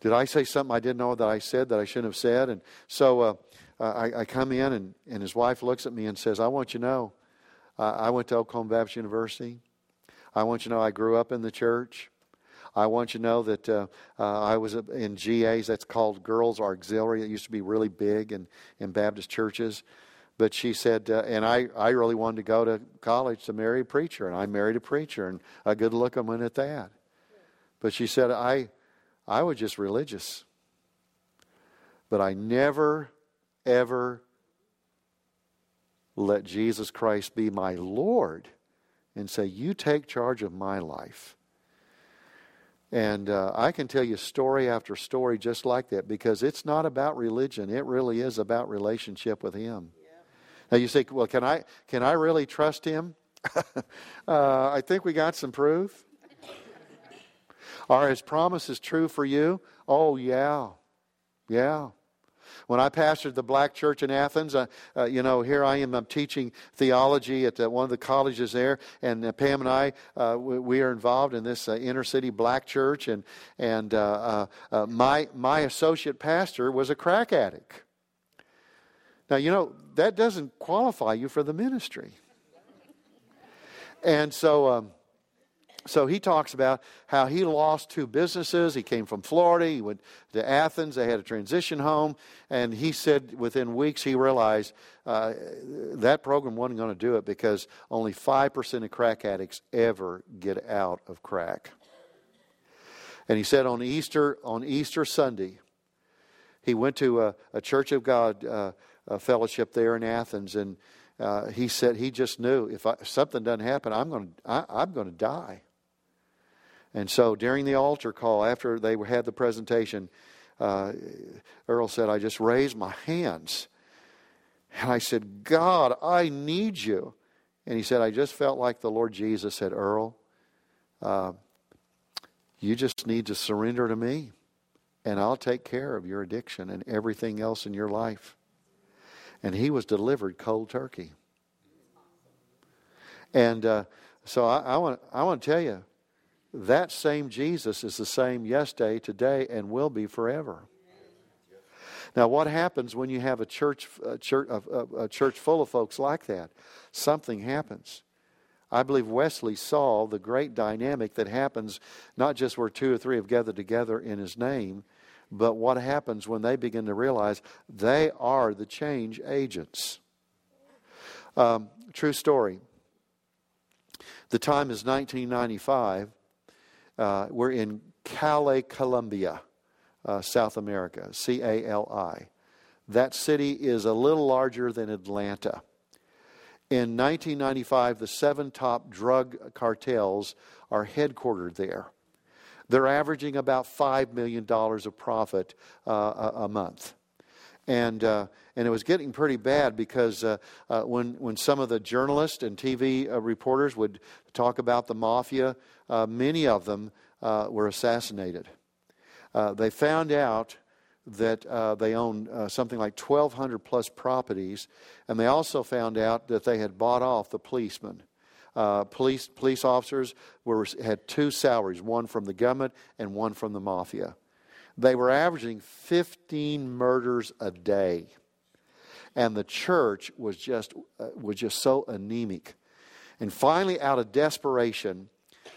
did I say something I didn't know that I said that I shouldn't have said? And so uh, I, I come in, and, and his wife looks at me and says, I want you to know, uh, I went to Oklahoma Baptist University. I want you to know I grew up in the church. I want you to know that uh, uh, I was in G A's, that's called Girls Auxiliary. It used to be really big in, in Baptist churches. But she said, uh, and I, I really wanted to go to college to marry a preacher, and I married a preacher, and a good-looking one at that. But she said, I, I was just religious. But I never, ever let Jesus Christ be my Lord and say, you take charge of my life. And uh, I can tell you story after story just like that, because it's not about religion. It really is about relationship with Him. Now you say, well, can I can I really trust him? uh, I think we got some proof. Are his promises true for you? Oh, yeah. Yeah. When I pastored the black church in Athens, uh, uh, you know, here I am, I'm teaching theology at uh, one of the colleges there, and uh, Pam and I, uh, we, we are involved in this uh, inner city black church, and, and uh, uh, uh, my, my associate pastor was a crack addict. Now, you know, that doesn't qualify you for the ministry. And so um, so he talks about how he lost two businesses. He came from Florida. He went to Athens. They had a transition home. And he said within weeks he realized uh, that program wasn't going to do it, because only five percent of crack addicts ever get out of crack. And he said on Easter, on Easter Sunday, he went to a, a Church of God uh Uh, fellowship there in Athens, and uh, he said he just knew if, I, if something doesn't happen, I'm going to I'm going to die. And so during the altar call, after they were, had the presentation, uh, Earl said, I just raised my hands, and I said, God, I need you. And he said, I just felt like the Lord Jesus said, Earl, uh, you just need to surrender to me, and I'll take care of your addiction and everything else in your life. And he was delivered cold turkey. And uh, so I, I want I want to tell you, that same Jesus is the same yesterday, today, and will be forever. Now, what happens when you have a church a church a, a church full of folks like that? Something happens. I believe Wesley saw the great dynamic that happens, not just where two or three have gathered together in His name, but what happens when they begin to realize they are the change agents. Um, true story. The time is nineteen ninety-five. Uh, we're in Cali, Colombia, uh, South America, C A L I. That city is a little larger than Atlanta. In nineteen ninety-five, the seven top drug cartels are headquartered there. They're averaging about five million dollars of profit uh, a, a month. And uh, and it was getting pretty bad, because uh, uh, when, when some of the journalists and T V uh, reporters would talk about the mafia, uh, many of them uh, were assassinated. Uh, they found out that uh, they owned uh, something like twelve hundred plus properties, and they also found out that they had bought off the policemen. Uh, police police officers were had two salaries, one from the government and one from the mafia. They were averaging fifteen murders a day, and the church was just uh, was just so anemic. And finally, out of desperation,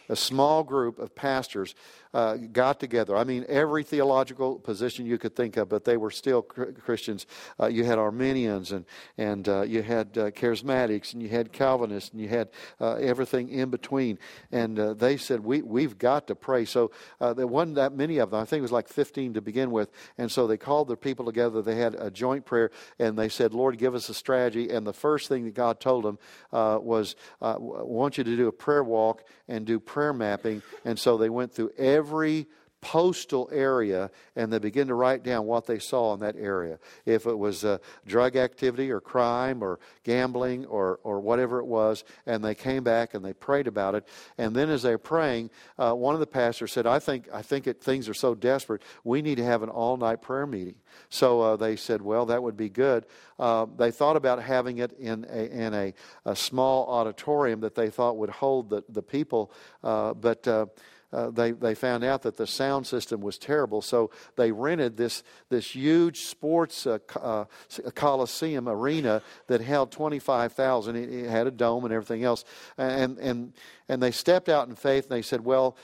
a small group of pastors uh, got together. I mean, every theological position you could think of, but they were still Christians. Uh, you had Arminians, and and uh, you had uh, Charismatics, and you had Calvinists, and you had uh, everything in between. And uh, they said, we, we've got to pray. So uh, there wasn't that many of them. I think it was like fifteen to begin with. And so they called their people together. They had a joint prayer, and they said, Lord, give us a strategy. And the first thing that God told them uh, was, uh, I want you to do a prayer walk and do prayer mapping. And so they went through every postal area, and they begin to write down what they saw in that area. If it was uh, drug activity or crime or gambling or, or whatever it was, and they came back and they prayed about it. And then as they were praying, uh, one of the pastors said, I think I think it, things are so desperate, we need to have an all-night prayer meeting. So uh, they said, well, that would be good. Uh, they thought about having it in a, in a, a small auditorium that they thought would hold the, the people, uh, but... Uh, Uh, they, they found out that the sound system was terrible, so they rented this this huge sports uh, uh, coliseum arena that held twenty-five thousand. It, it had a dome and everything else. And, and, and they stepped out in faith, and they said, well,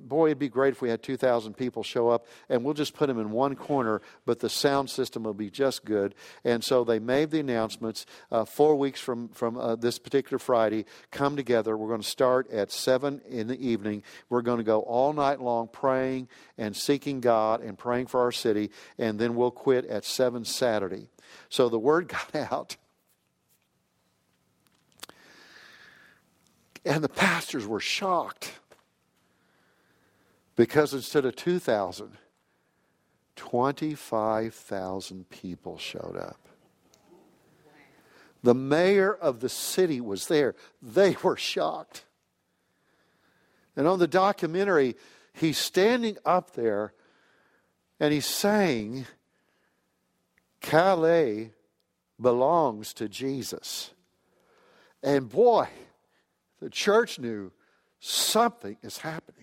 boy, it'd be great if we had two thousand people show up, and we'll just put them in one corner, but the sound system will be just good. And so they made the announcements uh, four weeks from, from uh, this particular Friday. Come together. We're going to start at seven in the evening. We're going to go all night long praying and seeking God and praying for our city, and then we'll quit at seven Saturday. So the word got out, and the pastors were shocked. Because instead of two thousand, twenty-five thousand people showed up. The mayor of the city was there. They were shocked. And on the documentary, he's standing up there and he's saying, Cali belongs to Jesus. And boy, the church knew something is happening.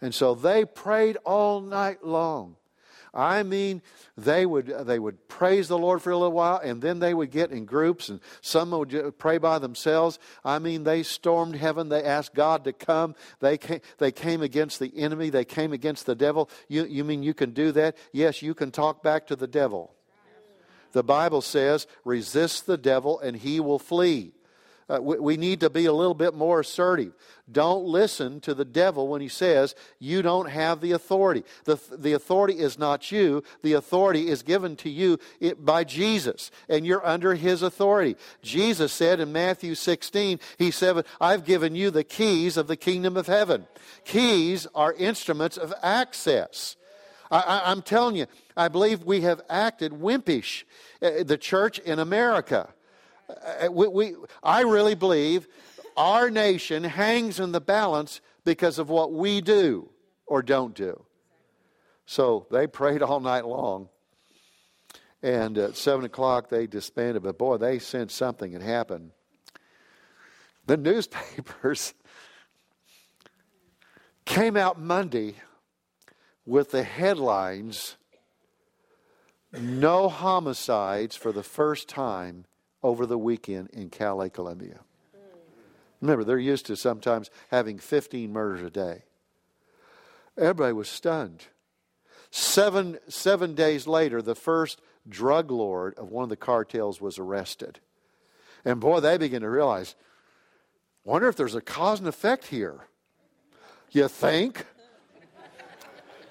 And so they prayed all night long. I mean, they would they would praise the Lord for a little while, and then they would get in groups, and some would pray by themselves. I mean, they stormed heaven. They asked God to come. They came, they came against the enemy. They came against the devil. You, you mean you can do that? Yes, you can talk back to the devil. The Bible says, resist the devil, and he will flee. Uh, we, we need to be a little bit more assertive. Don't listen to the devil when he says you don't have the authority. The, the authority is not you. The authority is given to you it, by Jesus, and you're under his authority. Jesus said in Matthew sixteen, he said, I've given you the keys of the kingdom of heaven. Keys are instruments of access. I, I, I'm telling you, I believe we have acted wimpish, uh, the church in America. Uh, we, we, I really believe our nation hangs in the balance because of what we do or don't do. So they prayed all night long, and at seven o'clock they disbanded. But boy, they sensed something had happened. The newspapers came out Monday with the headlines: "No homicides for the first time." Over the weekend in Cali, Colombia. Remember, they're used to sometimes having fifteen murders a day. Everybody was stunned. Seven, seven days later, the first drug lord of one of the cartels was arrested. And boy, they began to realize, wonder if there's a cause and effect here. You think?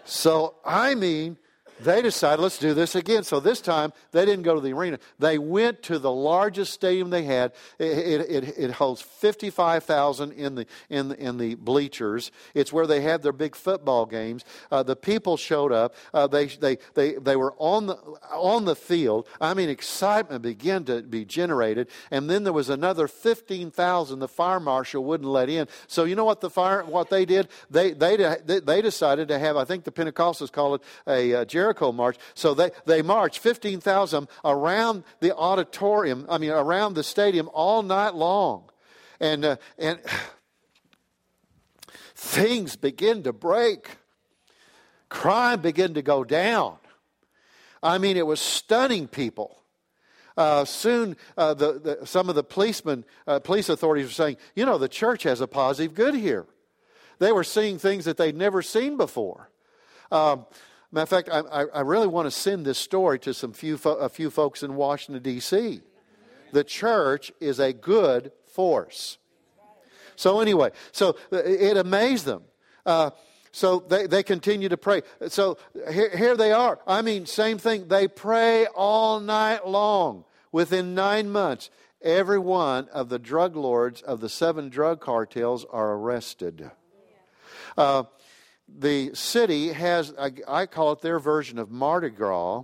So, I mean... They decided, let's do this again. So this time, they didn't go to the arena. They went to the largest stadium they had. It, it, it holds fifty-five thousand in the, in, the, in the bleachers. It's where they had their big football games. Uh, the people showed up. Uh, they, they, they, they were on the, on the field. I mean, excitement began to be generated. And then there was another fifteen thousand the fire marshal wouldn't let in. So you know what the fire, what they did? They, they, they decided to have, I think the Pentecostals call it a uh, Jericho March. So they, they marched fifteen thousand around the auditorium, I mean around the stadium all night long. And, uh, and things begin to break. Crime began to go down. I mean, it was stunning people. Uh, soon, uh, the, the, some of the policemen, uh, police authorities were saying, you know, the church has a positive good here. They were seeing things that they'd never seen before. Um, Matter of fact, I, I really want to send this story to some few fo- a few folks in Washington, D C The church is a good force. So anyway, so it amazed them. Uh, so they, they continue to pray. So here, here they are. I mean, same thing. They pray all night long. Within nine months, every one of the drug lords of the seven drug cartels are arrested. Uh the city has, I, I call it their version of Mardi Gras,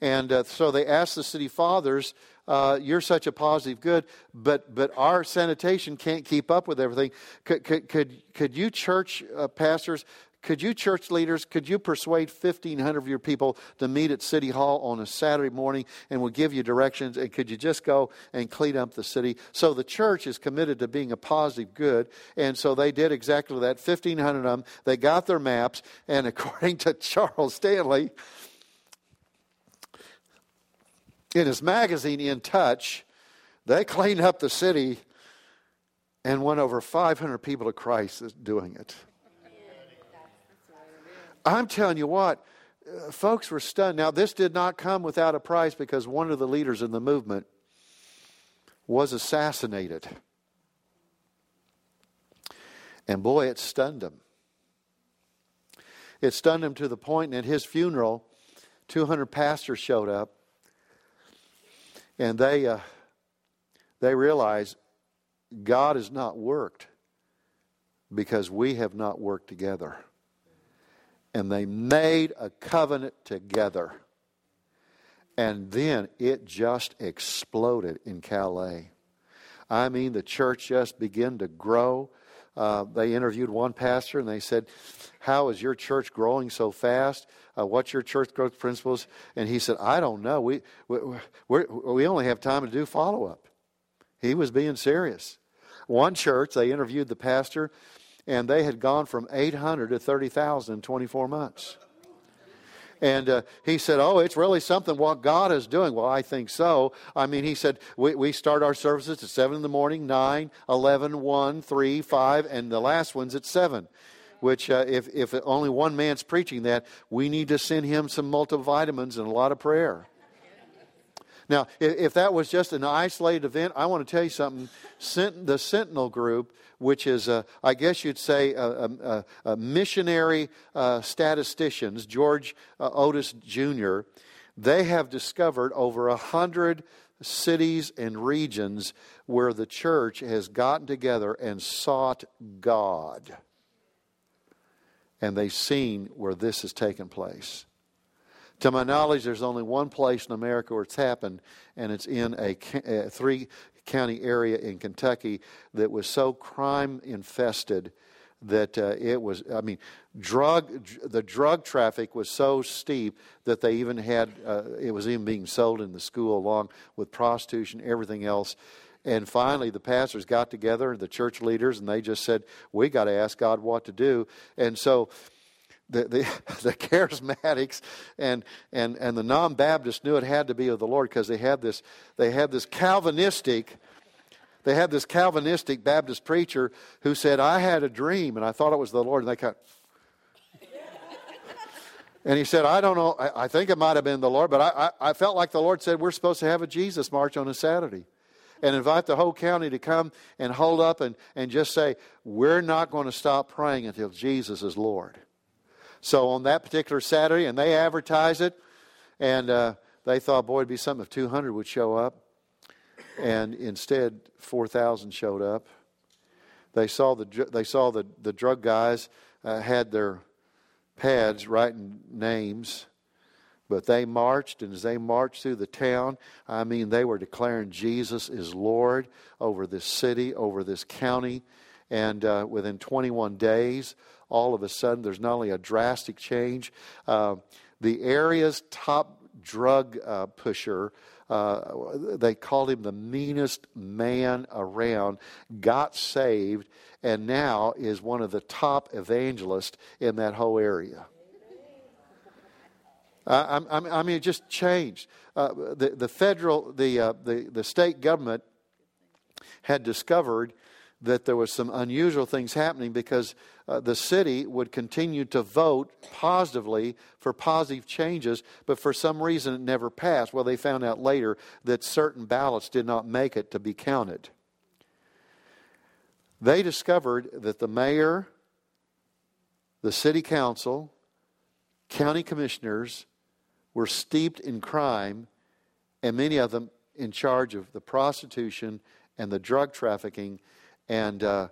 and uh, so they asked the city fathers, uh, you're such a positive good, but but our sanitation can't keep up with everything. Could, could, could, could you church uh, pastors, could you church leaders, could you persuade fifteen hundred of your people to meet at City Hall on a Saturday morning, and we'll give you directions, and could you just go and clean up the city? So the church is committed to being a positive good, and so they did exactly that. fifteen hundred of them, they got their maps, and according to Charles Stanley, in his magazine, In Touch, they cleaned up the city and won over five hundred people to Christ doing it. I'm telling you what, uh, folks were stunned. Now, this did not come without a price, because one of the leaders in the movement was assassinated. And boy, it stunned him. It stunned him to the point that at his funeral, two hundred pastors showed up, and they uh, they realized God has not worked because we have not worked together. And they made a covenant together. And then it just exploded in Calais. I mean, the church just began to grow. Uh, they interviewed one pastor, and they said, how is your church growing so fast? Uh, what's your church growth principles? And he said, I don't know. We, we, we're, we only have time to do follow-up. He was being serious. One church, they interviewed the pastor, and they had gone from eight hundred to thirty thousand in twenty-four months. And uh, he said, oh, it's really something what God is doing. Well, I think so. I mean, he said, we, we start our services at seven in the morning, nine, eleven, one, three, five, and the last one's at seven. Which uh, if, if only one man's preaching that, we need to send him some multivitamins and a lot of prayer. Now, if that was just an isolated event, I want to tell you something. The Sentinel Group, which is, a, I guess you'd say, a, a, a missionary uh, statisticians, George uh, Otis Junior, they have discovered over one hundred cities and regions where the church has gotten together and sought God. And they've seen where this has taken place. To my knowledge, there's only one place in America where it's happened, and it's in a, a three-county area in Kentucky that was so crime-infested that uh, it was, I mean, drug the drug traffic was so steep that they even had, uh, it was even being sold in the school along with prostitution, everything else. And finally, the pastors got together, the church leaders, and they just said, we got to ask God what to do. And so The, the the charismatics and and and the non-Baptists knew it had to be of the Lord, because they had this they had this Calvinistic they had this Calvinistic Baptist preacher who said, I had a dream and I thought it was the Lord, and they kind of, and he said, I don't know, I, I think it might have been the Lord, but I, I I felt like the Lord said we're supposed to have a Jesus march on a Saturday and invite the whole county to come and hold up and and just say, we're not going to stop praying until Jesus is Lord. So on that particular Saturday, and they advertised it, and uh, they thought, boy, it'd be something if two hundred would show up. And instead, four thousand showed up. They saw the they saw the, the drug guys uh, had their pads writing names, but they marched, and as they marched through the town, I mean, they were declaring Jesus is Lord over this city, over this county, and uh, within twenty-one days, all of a sudden, there's not only a drastic change. Uh, the area's top drug uh, pusher, uh, they called him the meanest man around, got saved, and now is one of the top evangelists in that whole area. Uh, I, I, I mean, it just changed. Uh, the, the federal, the, uh, the the state government had discovered that there was some unusual things happening, because uh, the city would continue to vote positively for positive changes, but for some reason it never passed. Well, they found out later that certain ballots did not make it to be counted. They discovered that the mayor, the city council, county commissioners were steeped in crime, and many of them in charge of the prostitution and the drug trafficking. And uh,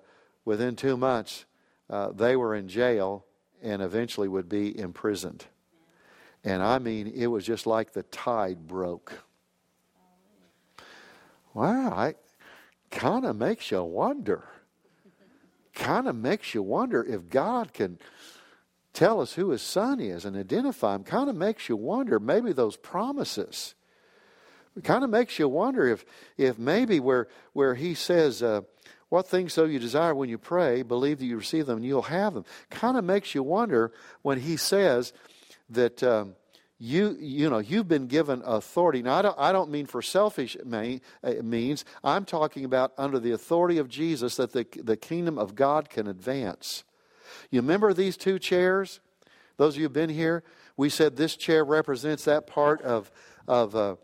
within two months, uh, they were in jail and eventually would be imprisoned. And I mean, it was just like the tide broke. Wow, it kind of makes you wonder. Kind of makes you wonder if God can tell us who His Son is and identify Him. Kind of makes you wonder maybe those promises. It kind of makes you wonder if if maybe where where He says, uh, what things so you desire when you pray, believe that you receive them and you'll have them. Kind of makes you wonder when He says that um, you you know you've been given authority. Now I don't I don't mean for selfish may, uh, means. I'm talking about under the authority of Jesus that the the kingdom of God can advance. You remember these two chairs? Those of you who've been here, we said this chair represents that part of of uh,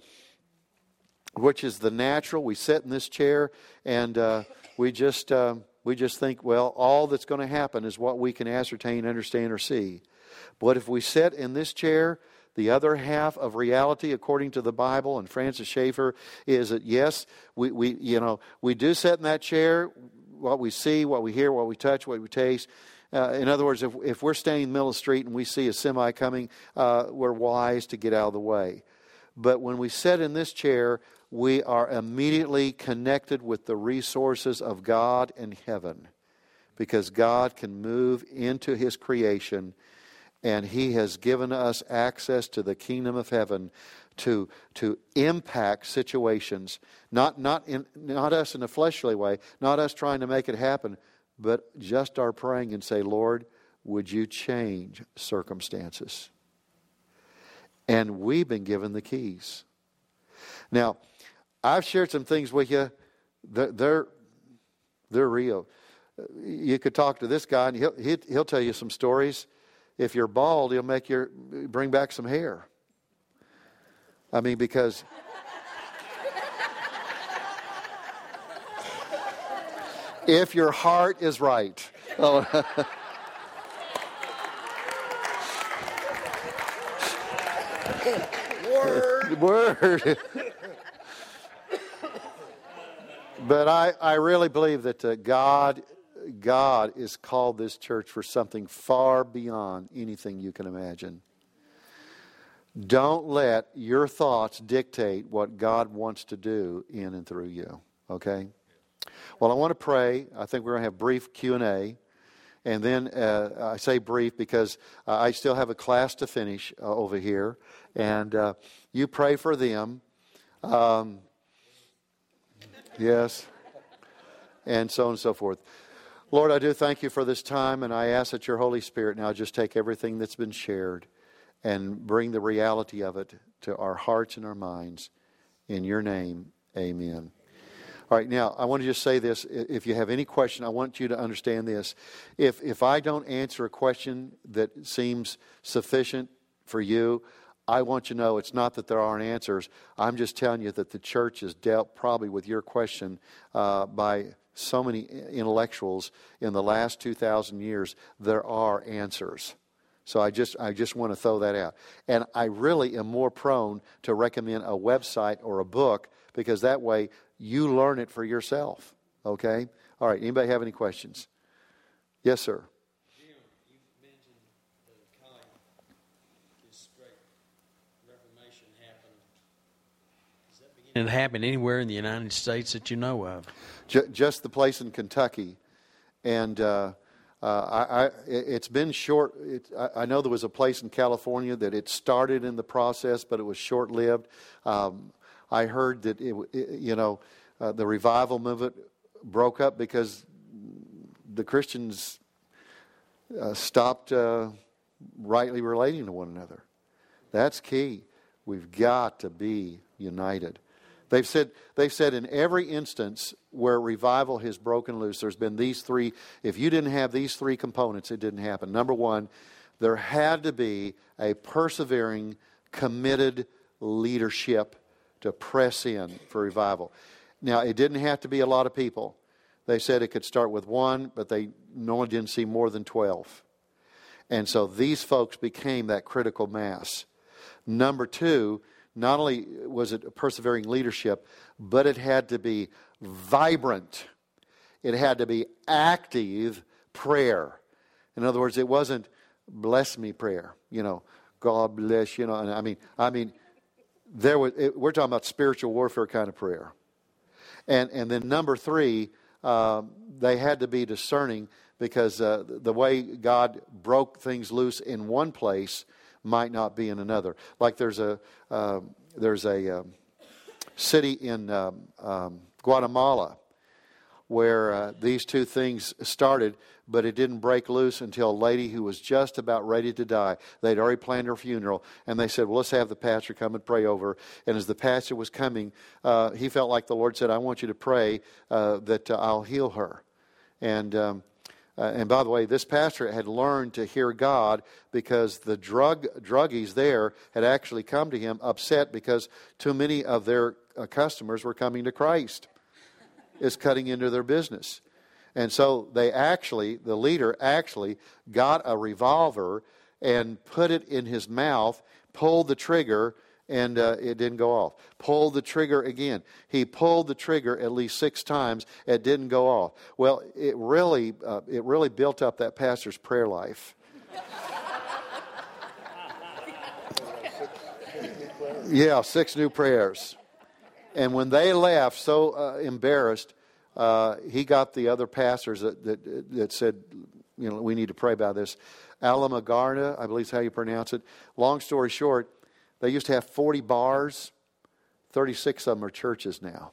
which is the natural. We sit in this chair and uh, we just uh, we just think, well, all that's going to happen is what we can ascertain, understand, or see. But if we sit in this chair, the other half of reality, according to the Bible and Francis Schaeffer, is that yes, we, we you know we do sit in that chair. What we see, what we hear, what we touch, what we taste. Uh, in other words, if, if we're standing in the middle of the street and we see a semi coming, uh, we're wise to get out of the way. But when we sit in this chair, we are immediately connected with the resources of God and heaven, because God can move into His creation, and He has given us access to the kingdom of heaven to to impact situations. Not not in, not us in a fleshly way, not us trying to make it happen, but just our praying and say, Lord, would you change circumstances? And we've been given the keys. Now, I've shared some things with you. They're, they're, they're real. You could talk to this guy, and he'll, he'll, he'll tell you some stories. If you're bald, he'll make your, bring back some hair. I mean, because... if your heart is right. Oh. Word. Word. But I, I really believe that uh, God, God has called this church for something far beyond anything you can imagine. Don't let your thoughts dictate what God wants to do in and through you. Okay? Well, I want to pray. I think we're going to have brief Q and A. And then uh, I say brief because uh, I still have a class to finish uh, over here. And uh, you pray for them. Um, yes. And so on and so forth. Lord, I do thank you for this time. And I ask that your Holy Spirit now just take everything that's been shared and bring the reality of it to our hearts and our minds. In your name, amen. All right, now, I want to just say this. If you have any question, I want you to understand this. If if I don't answer a question that seems sufficient for you, I want you to know it's not that there aren't answers. I'm just telling you that the church has dealt probably with your question uh, by so many intellectuals in the last two thousand years. There are answers. So I just I just want to throw that out. And I really am more prone to recommend a website or a book, because that way... you learn it for yourself, okay? All right, anybody have any questions? Yes, sir. Jim, you mentioned that Cali, this great Reformation happened. Does that begin to happen anywhere in the United States that you know of? J- just the place in Kentucky. And uh, uh, I, I, it's been short. It, I, I know there was a place in California that it started in the process, but it was short-lived. Um I heard that, it, you know, uh, the revival movement broke up because the Christians uh, stopped uh, rightly relating to one another. That's key. We've got to be united. They've said they've said in every instance where revival has broken loose, there's been these three. If you didn't have these three components, it didn't happen. Number one, there had to be a persevering, committed leadership to press in for revival. Now, it didn't have to be a lot of people. They said it could start with one, but they normally didn't see more than twelve. And so these folks became that critical mass. Number two, not only was it a persevering leadership, but it had to be vibrant. It had to be active prayer. In other words, it wasn't, bless me prayer, you know, God bless, you know, and I mean, I mean, there was, it, we're talking about spiritual warfare kind of prayer. And and then number three, uh, they had to be discerning, because uh, the way God broke things loose in one place might not be in another. Like there's a uh, there's a um, city in um, um, Guatemala where uh, these two things started, but it didn't break loose until a lady who was just about ready to die. They'd already planned her funeral, and they said, well, let's have the pastor come and pray over her. And as the pastor was coming, uh, he felt like the Lord said, I want you to pray uh, that uh, I'll heal her. And um, uh, and by the way, this pastor had learned to hear God, because the drug druggies there had actually come to him upset because too many of their uh, customers were coming to Christ. It's cutting into their business. And so they actually, the leader actually got a revolver and put it in his mouth, pulled the trigger, and uh, it didn't go off. Pulled the trigger again. He pulled the trigger at least six times. It didn't go off. Well, it really, uh, it really built up that pastor's prayer life. Yeah, six new prayers. And when they left, so uh, embarrassed, Uh, he got the other pastors that, that that said, you know, we need to pray about this. Alamogordo, I believe is how you pronounce it. Long story short, they used to have forty bars. thirty-six of them are churches now.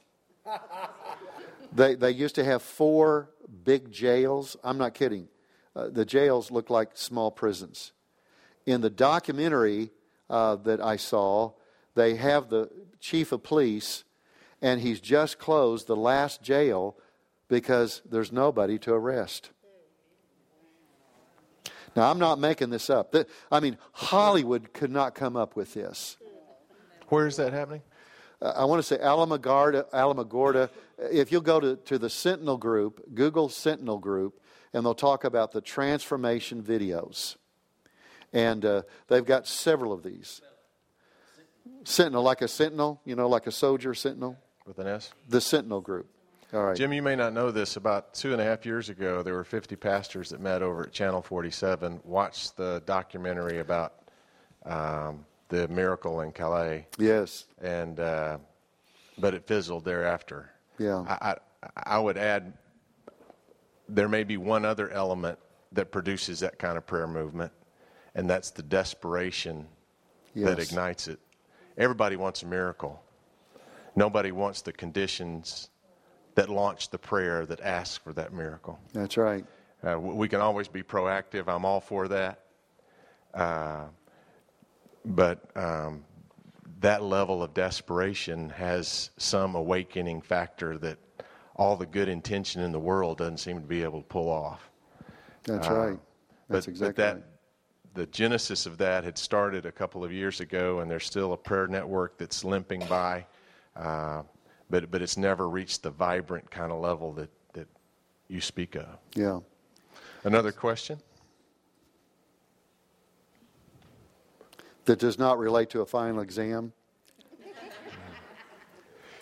they they used to have four big jails. I'm not kidding. Uh, the jails look like small prisons. In the documentary uh, that I saw, they have the chief of police, and he's just closed the last jail because there's nobody to arrest. Now, I'm not making this up. I mean, Hollywood could not come up with this. Where is that happening? Uh, I want to say Alamogordo, Alamogordo. If you'll go to, to the Sentinel Group, Google Sentinel Group, and they'll talk about the transformation videos. And uh, they've got several of these. Sentinel, like a sentinel, you know, like a soldier sentinel. With an S? The Sentinel Group. All right. Jim, you may not know this. About two and a half years ago, there were fifty pastors that met over at Channel forty-seven, watched the documentary about um, the miracle in Cali. Yes. And uh, but it fizzled thereafter. Yeah. I, I, I would add there may be one other element that produces that kind of prayer movement, and that's the desperation yes. that ignites it. Everybody wants a miracle. Nobody wants the conditions that launch the prayer that asks for that miracle. That's right. Uh, we can always be proactive. I'm all for that. Uh, but um, that level of desperation has some awakening factor that all the good intention in the world doesn't seem to be able to pull off. That's uh, right. That's but, exactly but that, right. The genesis of that had started a couple of years ago, and there's still a prayer network that's limping by, uh, but but it's never reached the vibrant kind of level that, that you speak of. Yeah. Another question? That does not relate to a final exam.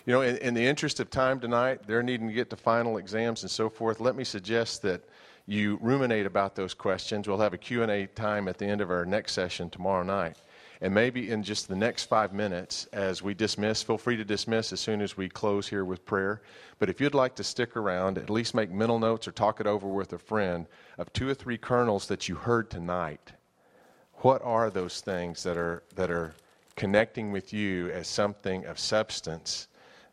You know, in, in the interest of time tonight, they're needing to get to final exams and so forth. Let me suggest that you ruminate about those questions. We'll have a Q and A time at the end of our next session tomorrow night. And maybe in just the next five minutes as we dismiss, feel free to dismiss as soon as we close here with prayer. But if you'd like to stick around, at least make mental notes or talk it over with a friend of two or three kernels that you heard tonight. What are those things that are that are connecting with you as something of substance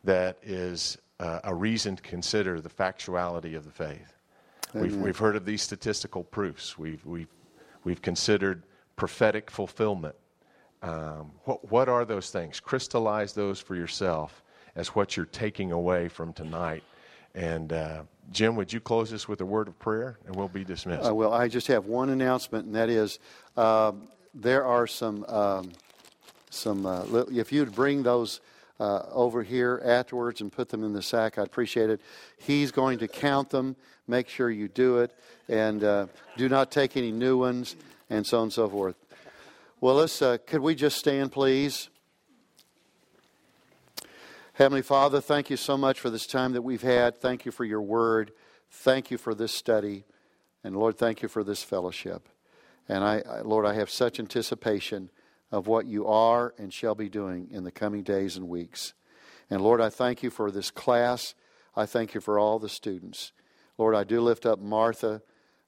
that is uh, a reason to consider the factuality of the faith? We've we've heard of these statistical proofs. We've we've we've considered prophetic fulfillment. Um, what what are those things? Crystallize those for yourself as what you're taking away from tonight. And uh, Jim, would you close us with a word of prayer, and we'll be dismissed. Uh, well, I just have one announcement, and that is uh, there are some um, some. Uh, if you'd bring those. Uh, over here afterwards and put them in the sack, I'd appreciate it. He's going to count them. Make sure you do it, and uh, do not take any new ones, and so on and so forth. Well, let's. Uh, could we just stand, please? Heavenly Father, thank you so much for this time that we've had. Thank you for your word. Thank you for this study, and Lord, thank you for this fellowship. And I, I, Lord, I have such anticipation of what you are and shall be doing in the coming days and weeks. And Lord, I thank you for this class. I thank you for all the students. Lord, I do lift up Martha.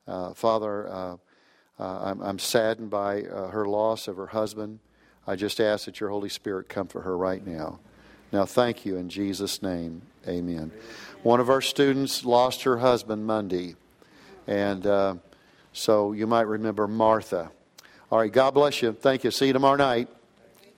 Uh, Father, uh, uh, I'm, I'm saddened by uh, her loss of her husband. I just ask that your Holy Spirit comfort her right now. Now, thank you in Jesus' name. Amen. One of our students lost her husband Monday. And uh, so you might remember Martha. All right, God bless you. Thank you. See you tomorrow night.